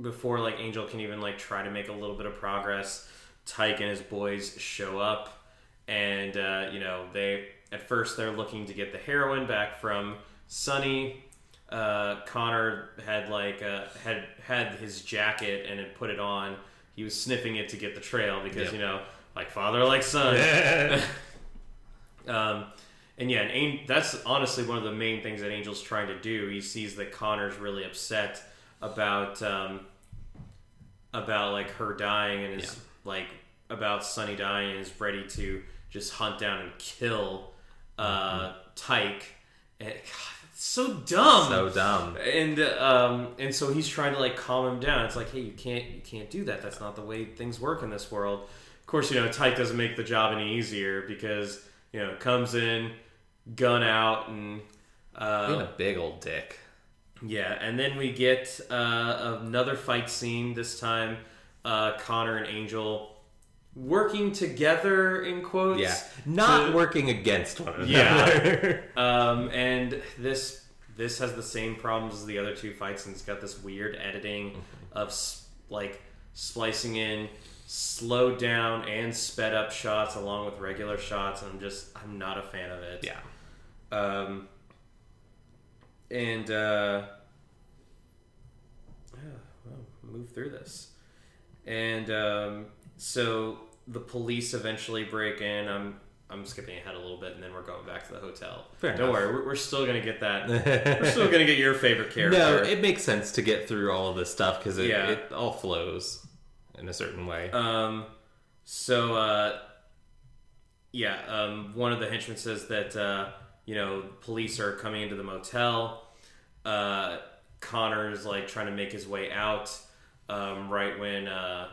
Before, like, Angel can even, like, try to make a little bit of progress, Tyke and his boys show up. And, uh, you know, they... At first, they're looking to get the heroin back from Sunny. Uh, Connor had like uh, had had his jacket and had put it on. He was sniffing it to get the trail because yep. you know, like father, like son. Yeah. um, and yeah, and that's honestly one of the main things that Angel's trying to do. He sees that Connor's really upset about um, about like her dying and is yeah. like about Sunny dying and is ready to just hunt down and kill. Uh, Tyke, and, God, it's so dumb, so dumb, and um, and so he's trying to like calm him down. It's like, hey, you can't, you can't do that. That's not the way things work in this world. Of course, you know, Tyke doesn't make the job any easier because you know comes in, gun out, and uh, being a big old dick. Yeah, and then we get uh, another fight scene. This time, uh, Connor and Angel. Working together, in quotes. Yeah. Not to, working against one another. Yeah. um, and this this has the same problems as the other two fights, and it's got this weird editing mm-hmm. of like splicing in slowed down and sped up shots along with regular shots, and I'm just I'm not a fan of it. Yeah. Um. And uh, yeah, well, move through this, and um, so the police eventually break in. I'm I'm skipping ahead a little bit, and then we're going back to the hotel. Fair Don't enough. worry, we're, we're still gonna get that. We're still gonna get your favorite character. No, it makes sense to get through all of this stuff because it, yeah. it all flows in a certain way. Um. So, uh, yeah. Um. One of the henchmen says that. Uh, You know, police are coming into the motel. Uh, Connor is like trying to make his way out. Um, right when, uh,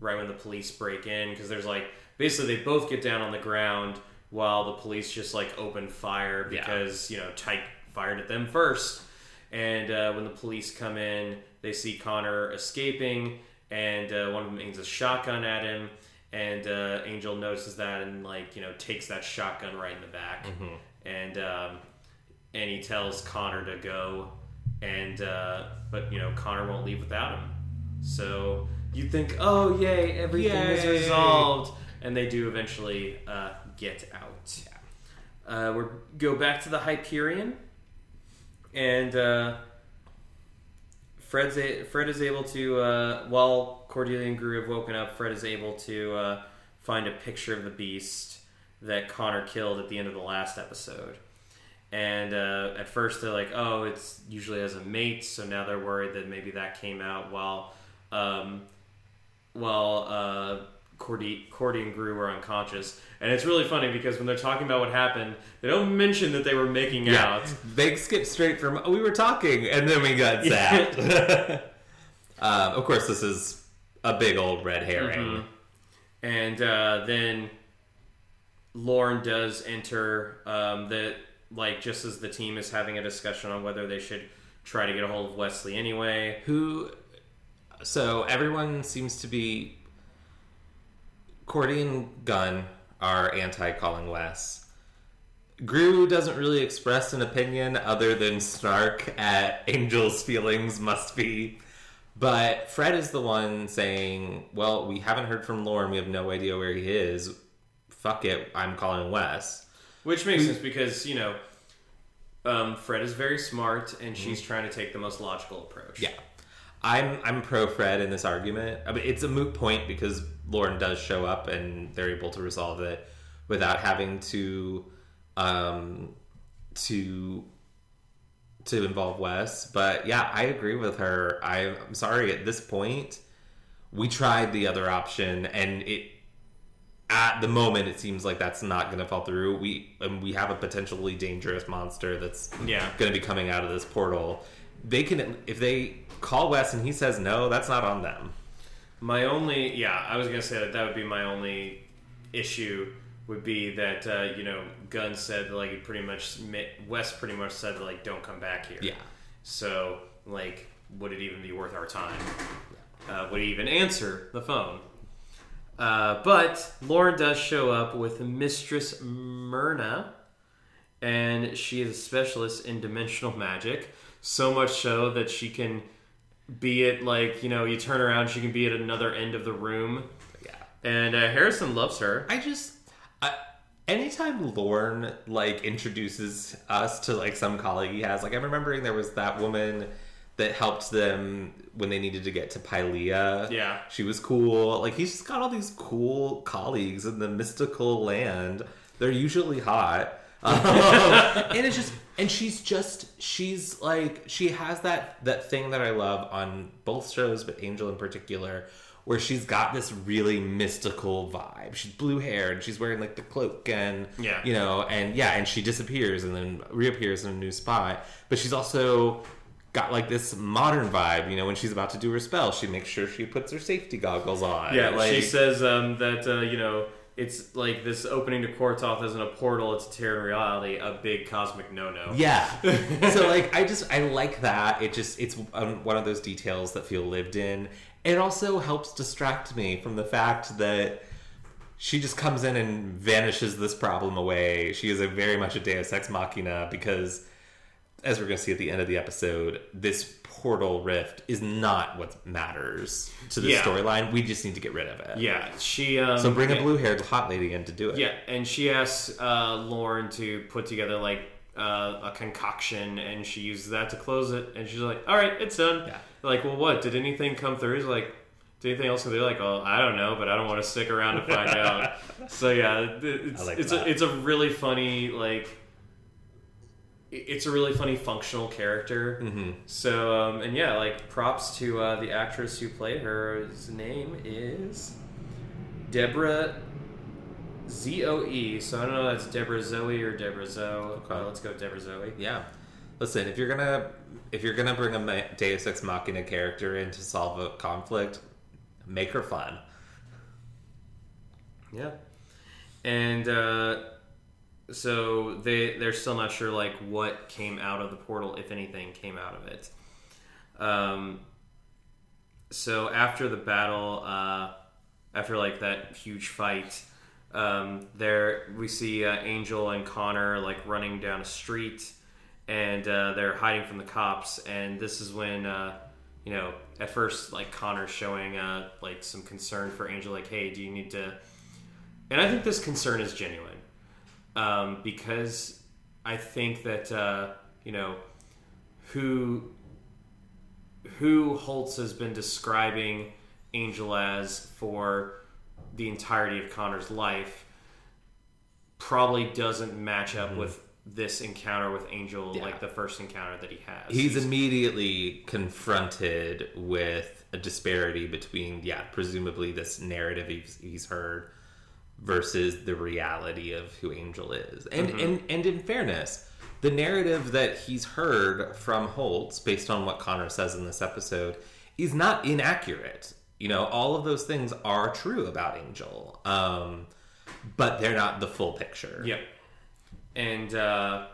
right when the police break in, because there's like basically they both get down on the ground while the police just like open fire because yeah. you know Tyke fired at them first. And uh, when the police come in, they see Connor escaping, and uh, one of them aims a shotgun at him. And uh, Angel notices that and like you know takes that shotgun right in the back. Mm-hmm. And um, and he tells Connor to go, and uh, but you know Connor won't leave without him. So you think, oh yay, everything yay. is resolved, and they do eventually uh, get out. Yeah. Uh, we go back to the Hyperion, and uh, Fred's a- Fred is able to uh, while Cordelia and Gru have woken up, Fred is able to uh, find a picture of the Beast that Connor killed at the end of the last episode. And uh, at first they're like, oh, it's usually as a mate, so now they're worried that maybe that came out while um, while uh, Cordy, Cordy and Gru were unconscious. And it's really funny because when they're talking about what happened, they don't mention that they were making yeah. out. They skip straight from, oh, we were talking, and then we got zapped. uh, of course, this is a big old red herring. Mm-hmm. And uh, then Lauren does enter um, that, like, just as the team is having a discussion on whether they should try to get a hold of Wesley anyway. Who, so everyone seems to be, Cordy and Gunn are anti-calling Wes. Gru doesn't really express an opinion other than snark at Angel's feelings must be. But Fred is the one saying, well, we haven't heard from Lauren, we have no idea where he is. Fuck it, I'm calling Wes. Which makes sense because, you know, um, Fred is very smart and she's mm-hmm. trying to take the most logical approach. Yeah. I'm I'm pro-Fred in this argument. I mean, it's a moot point because Lauren does show up and they're able to resolve it without having to um, to to involve Wes. But yeah, I agree with her. I, I'm sorry, at this point, we tried the other option and it at the moment, it seems like that's not going to fall through. We and we have a potentially dangerous monster that's yeah. going to be coming out of this portal. They can if they call Wes and he says no, that's not on them. My only yeah, I was going to say that that would be my only issue would be that uh, you know Gunn said like he pretty much Wes pretty much said like don't come back here. Yeah. So like, would it even be worth our time? Uh, would he even answer the phone? Uh, but Lauren does show up with Mistress Myrna, and she is a specialist in dimensional magic. So much so that she can be at, like, you know, you turn around, she can be at another end of the room. Yeah. And uh, Harrison loves her. I just, I, anytime Lauren, like, introduces us to, like, some colleague he has, like, I'm remembering there was that woman that helped them when they needed to get to Pylea. Yeah. She was cool. Like, he's just got all these cool colleagues in the mystical land. They're usually hot. Um, and it's just, and she's just, she's like, she has that, that thing that I love on both shows, but Angel in particular, where she's got this really mystical vibe. She's blue hair and she's wearing, like, the cloak and, yeah. you know, and yeah, and she disappears and then reappears in a new spot. But she's also got, like, this modern vibe, you know, when she's about to do her spell, she makes sure she puts her safety goggles on. Yeah, like, she says um, that, uh, you know, it's, like, this opening to Kortoth isn't a portal, it's a tear in reality, a big cosmic no-no. Yeah. So, like, I just, I like that. It just, it's um, one of those details that feel lived in. It also helps distract me from the fact that she just comes in and vanishes this problem away. She is a very much a deus ex machina because as we're going to see at the end of the episode, this portal rift is not what matters to the yeah. storyline. We just need to get rid of it. Yeah. She. Um, so bring a blue-haired hot lady in to do it. Yeah, and she asks uh, Lauren to put together, like, uh, a concoction, and she uses that to close it, and she's like, all right, it's done. Yeah. Like, well, what? Did anything come through? He's like... Anything else? They're like, oh, I don't know, but I don't want to stick around to find out. So yeah, it's like it's a, it's a really funny like it's a really funny functional character. Mm-hmm. So um, and yeah, like props to uh, the actress who played her. His name is Deborah Zoe. So I don't know if that's Deborah Zoe or Deborah Zoe. Okay, uh, let's go with Deborah Zoe. Yeah. Listen, if you're gonna if you're gonna bring a Deus Ex Machina character in to solve a conflict, make her fun. Yeah. And uh, so they, they're still not sure, like, what came out of the portal, if anything came out of it. Um, so after the battle, uh, after, like, that huge fight, um, there we see uh, Angel and Connor, like, running down a street, and uh, they're hiding from the cops, and this is when... Uh, You know, at first, like, Connor's showing, uh, like, some concern for Angel. Like, hey, do you need to... And I think this concern is genuine. Um, because I think that, uh, you know, who... Who Holtz has been describing Angel as for the entirety of Connor's life probably doesn't match up mm-hmm. with... this encounter with Angel, yeah. like the first encounter that he has. He's, He's immediately confronted with a disparity between, yeah, presumably this narrative he's, he's heard versus the reality of who Angel is. And, mm-hmm. and and in fairness, the narrative that he's heard from Holtz, based on what Connor says in this episode, is not inaccurate. You know, all of those things are true about Angel. Um, but they're not the full picture. Yep. And uh,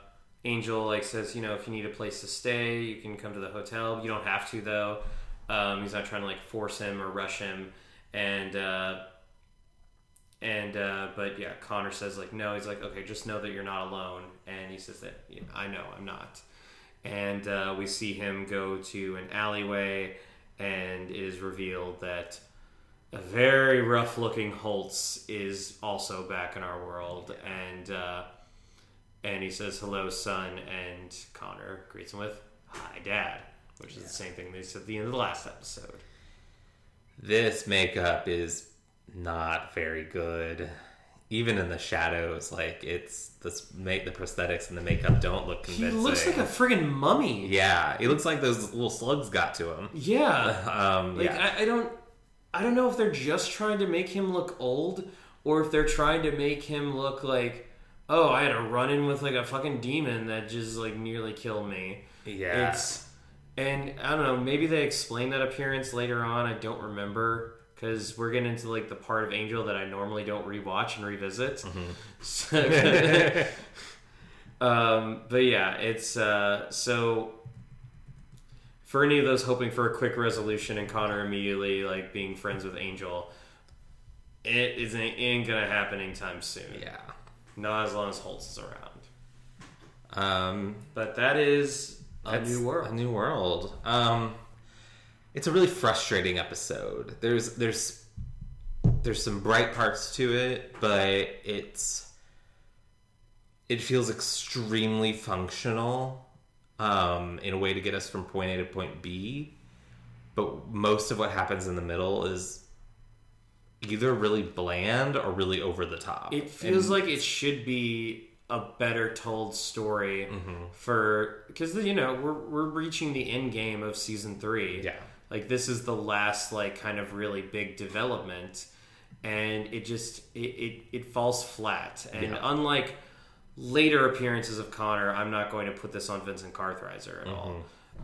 Angel, like, says, you know, if you need a place to stay, you can come to the hotel. You don't have to, though. Um, he's not trying to, like, force him or rush him. And, uh, and uh, but, yeah, Connor says, like, no. He's like, okay, just know that you're not alone. And he says that, yeah, I know, I'm not. And uh, we see him go to an alleyway, and it is revealed that a very rough-looking Holtz is also back in our world. And, uh... And he says, hello, son, and Connor greets him with, hi, dad, which is yeah. the same thing they said at the end of the last episode. This makeup is not very good. Even in the shadows, like, it's, this, make the prosthetics and the makeup don't look convincing. He looks like a friggin' mummy. Yeah, he looks like those little slugs got to him. Yeah. um, like, yeah. I, I don't, I don't know if they're just trying to make him look old, or if they're trying to make him look like, oh, I had a run-in with, like, a fucking demon that just, like, nearly killed me. Yeah. It's, and, I don't know, maybe they explain that appearance later on. I don't remember, because we're getting into, like, the part of Angel that I normally don't rewatch and revisit. Mm-hmm. So, um, but, yeah, it's, uh, so, for any of those hoping for a quick resolution and Connor immediately, like, being friends with Angel, it isn't ain't gonna happen anytime soon. Yeah. Not as long as Holtz is around. Um, but that is a new world. A new world. Um, it's a really frustrating episode. There's there's there's some bright parts to it, but it's it feels extremely functional um, in a way to get us from point A to point B. But most of what happens in the middle is either really bland or really over the top. It feels and, like it should be a better told story mm-hmm. for... Because, you know, we're we're reaching the end game of season three. Yeah. Like, this is the last, like, kind of really big development. And it just... It, it, it falls flat. And yeah. unlike later appearances of Connor, I'm not going to put this on Vincent Kartheiser at mm-hmm. all.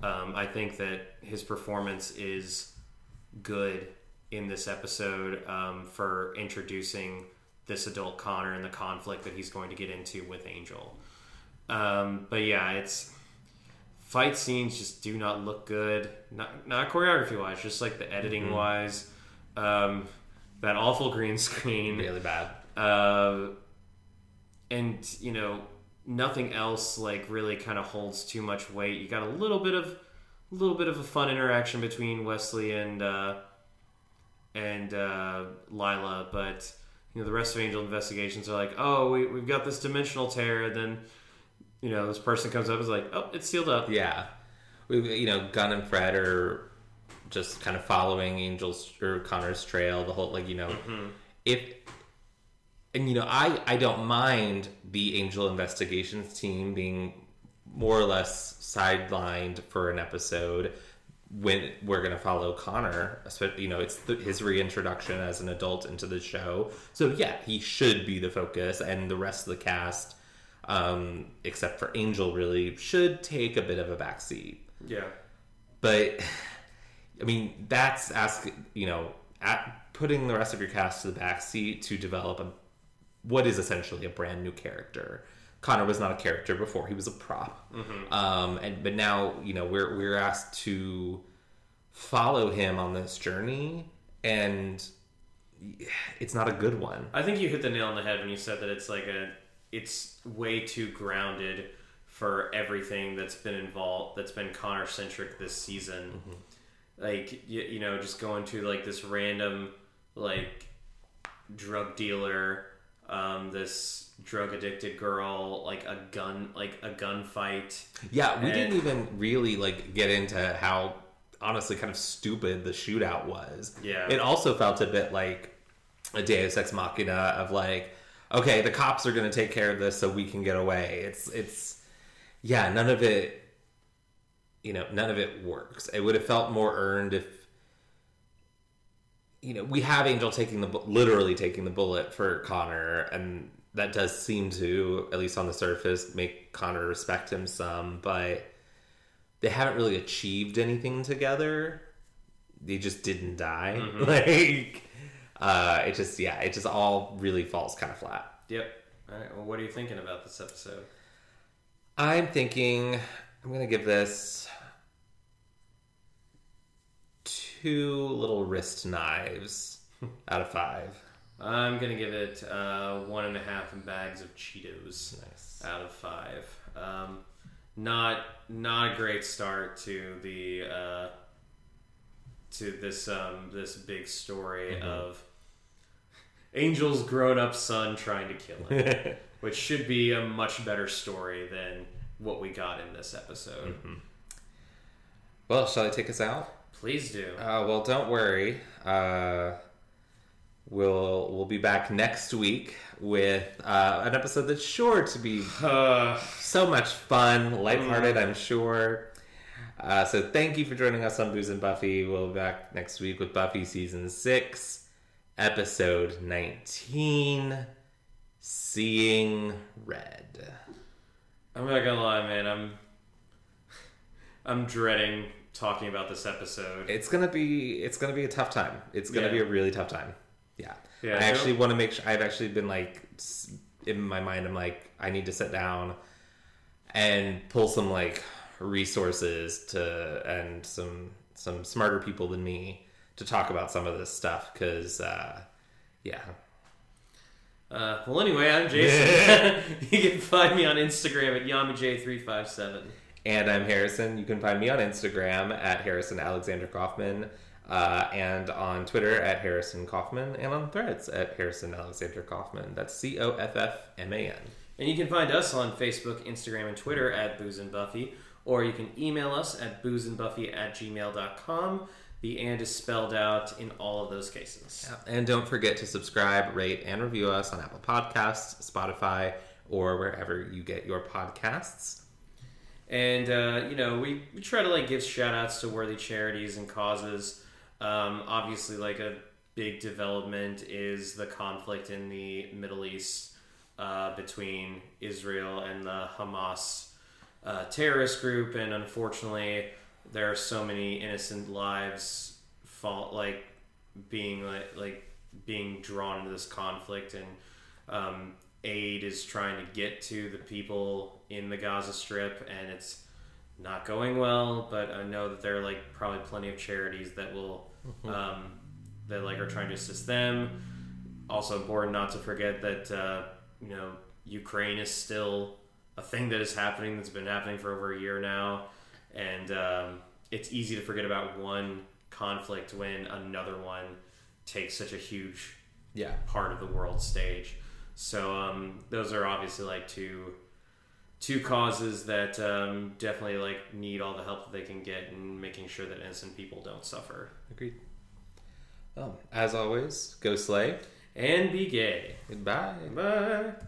Um, I think that his performance is good in this episode um, for introducing this adult Connor and the conflict that he's going to get into with Angel. Um, but yeah, it's fight scenes just do not look good. Not, not choreography wise, just like the editing mm-hmm. wise. Um, that awful green screen. Really bad. Uh, and you know, nothing else like really kind of holds too much weight. You got a little bit of a little bit of a fun interaction between Wesley and uh, and uh, Lila, but you know the rest of Angel Investigations are like, oh, we, we've got this dimensional tear, and then you know this person comes up and is like, oh, it's sealed up. Yeah, we you know Gunn and Fred are just kind of following Angel's or Connor's trail. The whole like you know mm-hmm. if. And, you know, I, I don't mind the Angel Investigations team being more or less sidelined for an episode when we're going to follow Connor. You know, it's the, his reintroduction as an adult into the show. So, yeah, he should be the focus. And the rest of the cast, um, except for Angel, really, should take a bit of a backseat. Yeah. But, I mean, that's asking, you know, at, putting the rest of your cast to the backseat to develop a what is essentially a brand new character. Connor was not a character before; he was a prop. Mm-hmm. Um, and but now, you know, we're we're asked to follow him on this journey, and it's not a good one. I think you hit the nail on the head when you said that it's like a it's way too grounded for everything that's been involved, that's been Connor centric this season. Mm-hmm. Like you, you know, just going to like this random like drug dealer. Um, this drug addicted girl, like a gun, like a gunfight. Yeah, we and... didn't even really like get into how honestly kind of stupid the shootout was. Yeah, it also felt a bit like a Deus Ex Machina of like, okay, the cops are going to take care of this so we can get away. It's it's yeah, none of it, you know, none of it works. It would have felt more earned if. You know, we have Angel taking the literally taking the bullet for Connor, and that does seem to, at least on the surface, make Connor respect him some. But they haven't really achieved anything together. They just didn't die. Mm-hmm. Like uh, it just, yeah, it just all really falls kind of flat. Yep. All right. Well, what are you thinking about this episode? I'm thinking I'm gonna give this. Two little wrist knives out of five. I'm going to give it uh, one and a half in bags of Cheetos nice. out of five. Um, not not a great start to the uh, to this um, this big story mm-hmm. of Angel's grown-up son trying to kill him, which should be a much better story than what we got in this episode. Mm-hmm. Well, shall I take us out? Please do. Uh, well, don't worry. Uh, we'll we'll be back next week with uh, an episode that's sure to be uh, so much fun, lighthearted, I'm sure. Uh, so thank you for joining us on Booze and Buffy. We'll be back next week with Buffy Season six, Episode nineteen, Seeing Red. I'm not gonna lie, man. I'm I'm dreading... talking about this episode. It's gonna be it's gonna be a tough time. It's gonna yeah. be a really tough time. Yeah. yeah I actually want to make sure. I've actually been like in my mind. I'm like I need to sit down and pull some like resources to and some some smarter people than me to talk about some of this stuff because uh, yeah. Uh, well, anyway, I'm Jason. You can find me on Instagram at yami j three five seven. And I'm Harrison. You can find me on Instagram at Harrison Alexander Kaufman, uh, and on Twitter at Harrison Kaufman, and on Threads at Harrison Alexander Kaufman. That's C O F F M A N. And you can find us on Facebook, Instagram, and Twitter at Booze and Buffy, or you can email us at booze and buffy at gmail dot com. The and is spelled out in all of those cases. Yeah. And don't forget to subscribe, rate, and review us on Apple Podcasts, Spotify, or wherever you get your podcasts. And, uh, you know, we, we try to, like, give shout-outs to worthy charities and causes. Um, obviously, like, a big development is the conflict in the Middle East uh, between Israel and the Hamas uh, terrorist group. And, unfortunately, there are so many innocent lives, fall, like, being like, like being drawn into this conflict. And um, aid is trying to get to the people in the Gaza Strip, and it's not going well, but I know that there are like probably plenty of charities that will um that like are trying to assist them. Also important not to forget that uh you know Ukraine is still a thing that is happening that's been happening for over a year now, and um, it's easy to forget about one conflict when another one takes such a huge yeah. part of the world stage. So um, those are obviously like two two causes that um, definitely like need all the help that they can get in making sure that innocent people don't suffer. Agreed. Well, as always, go slay and be gay. Goodbye. Bye.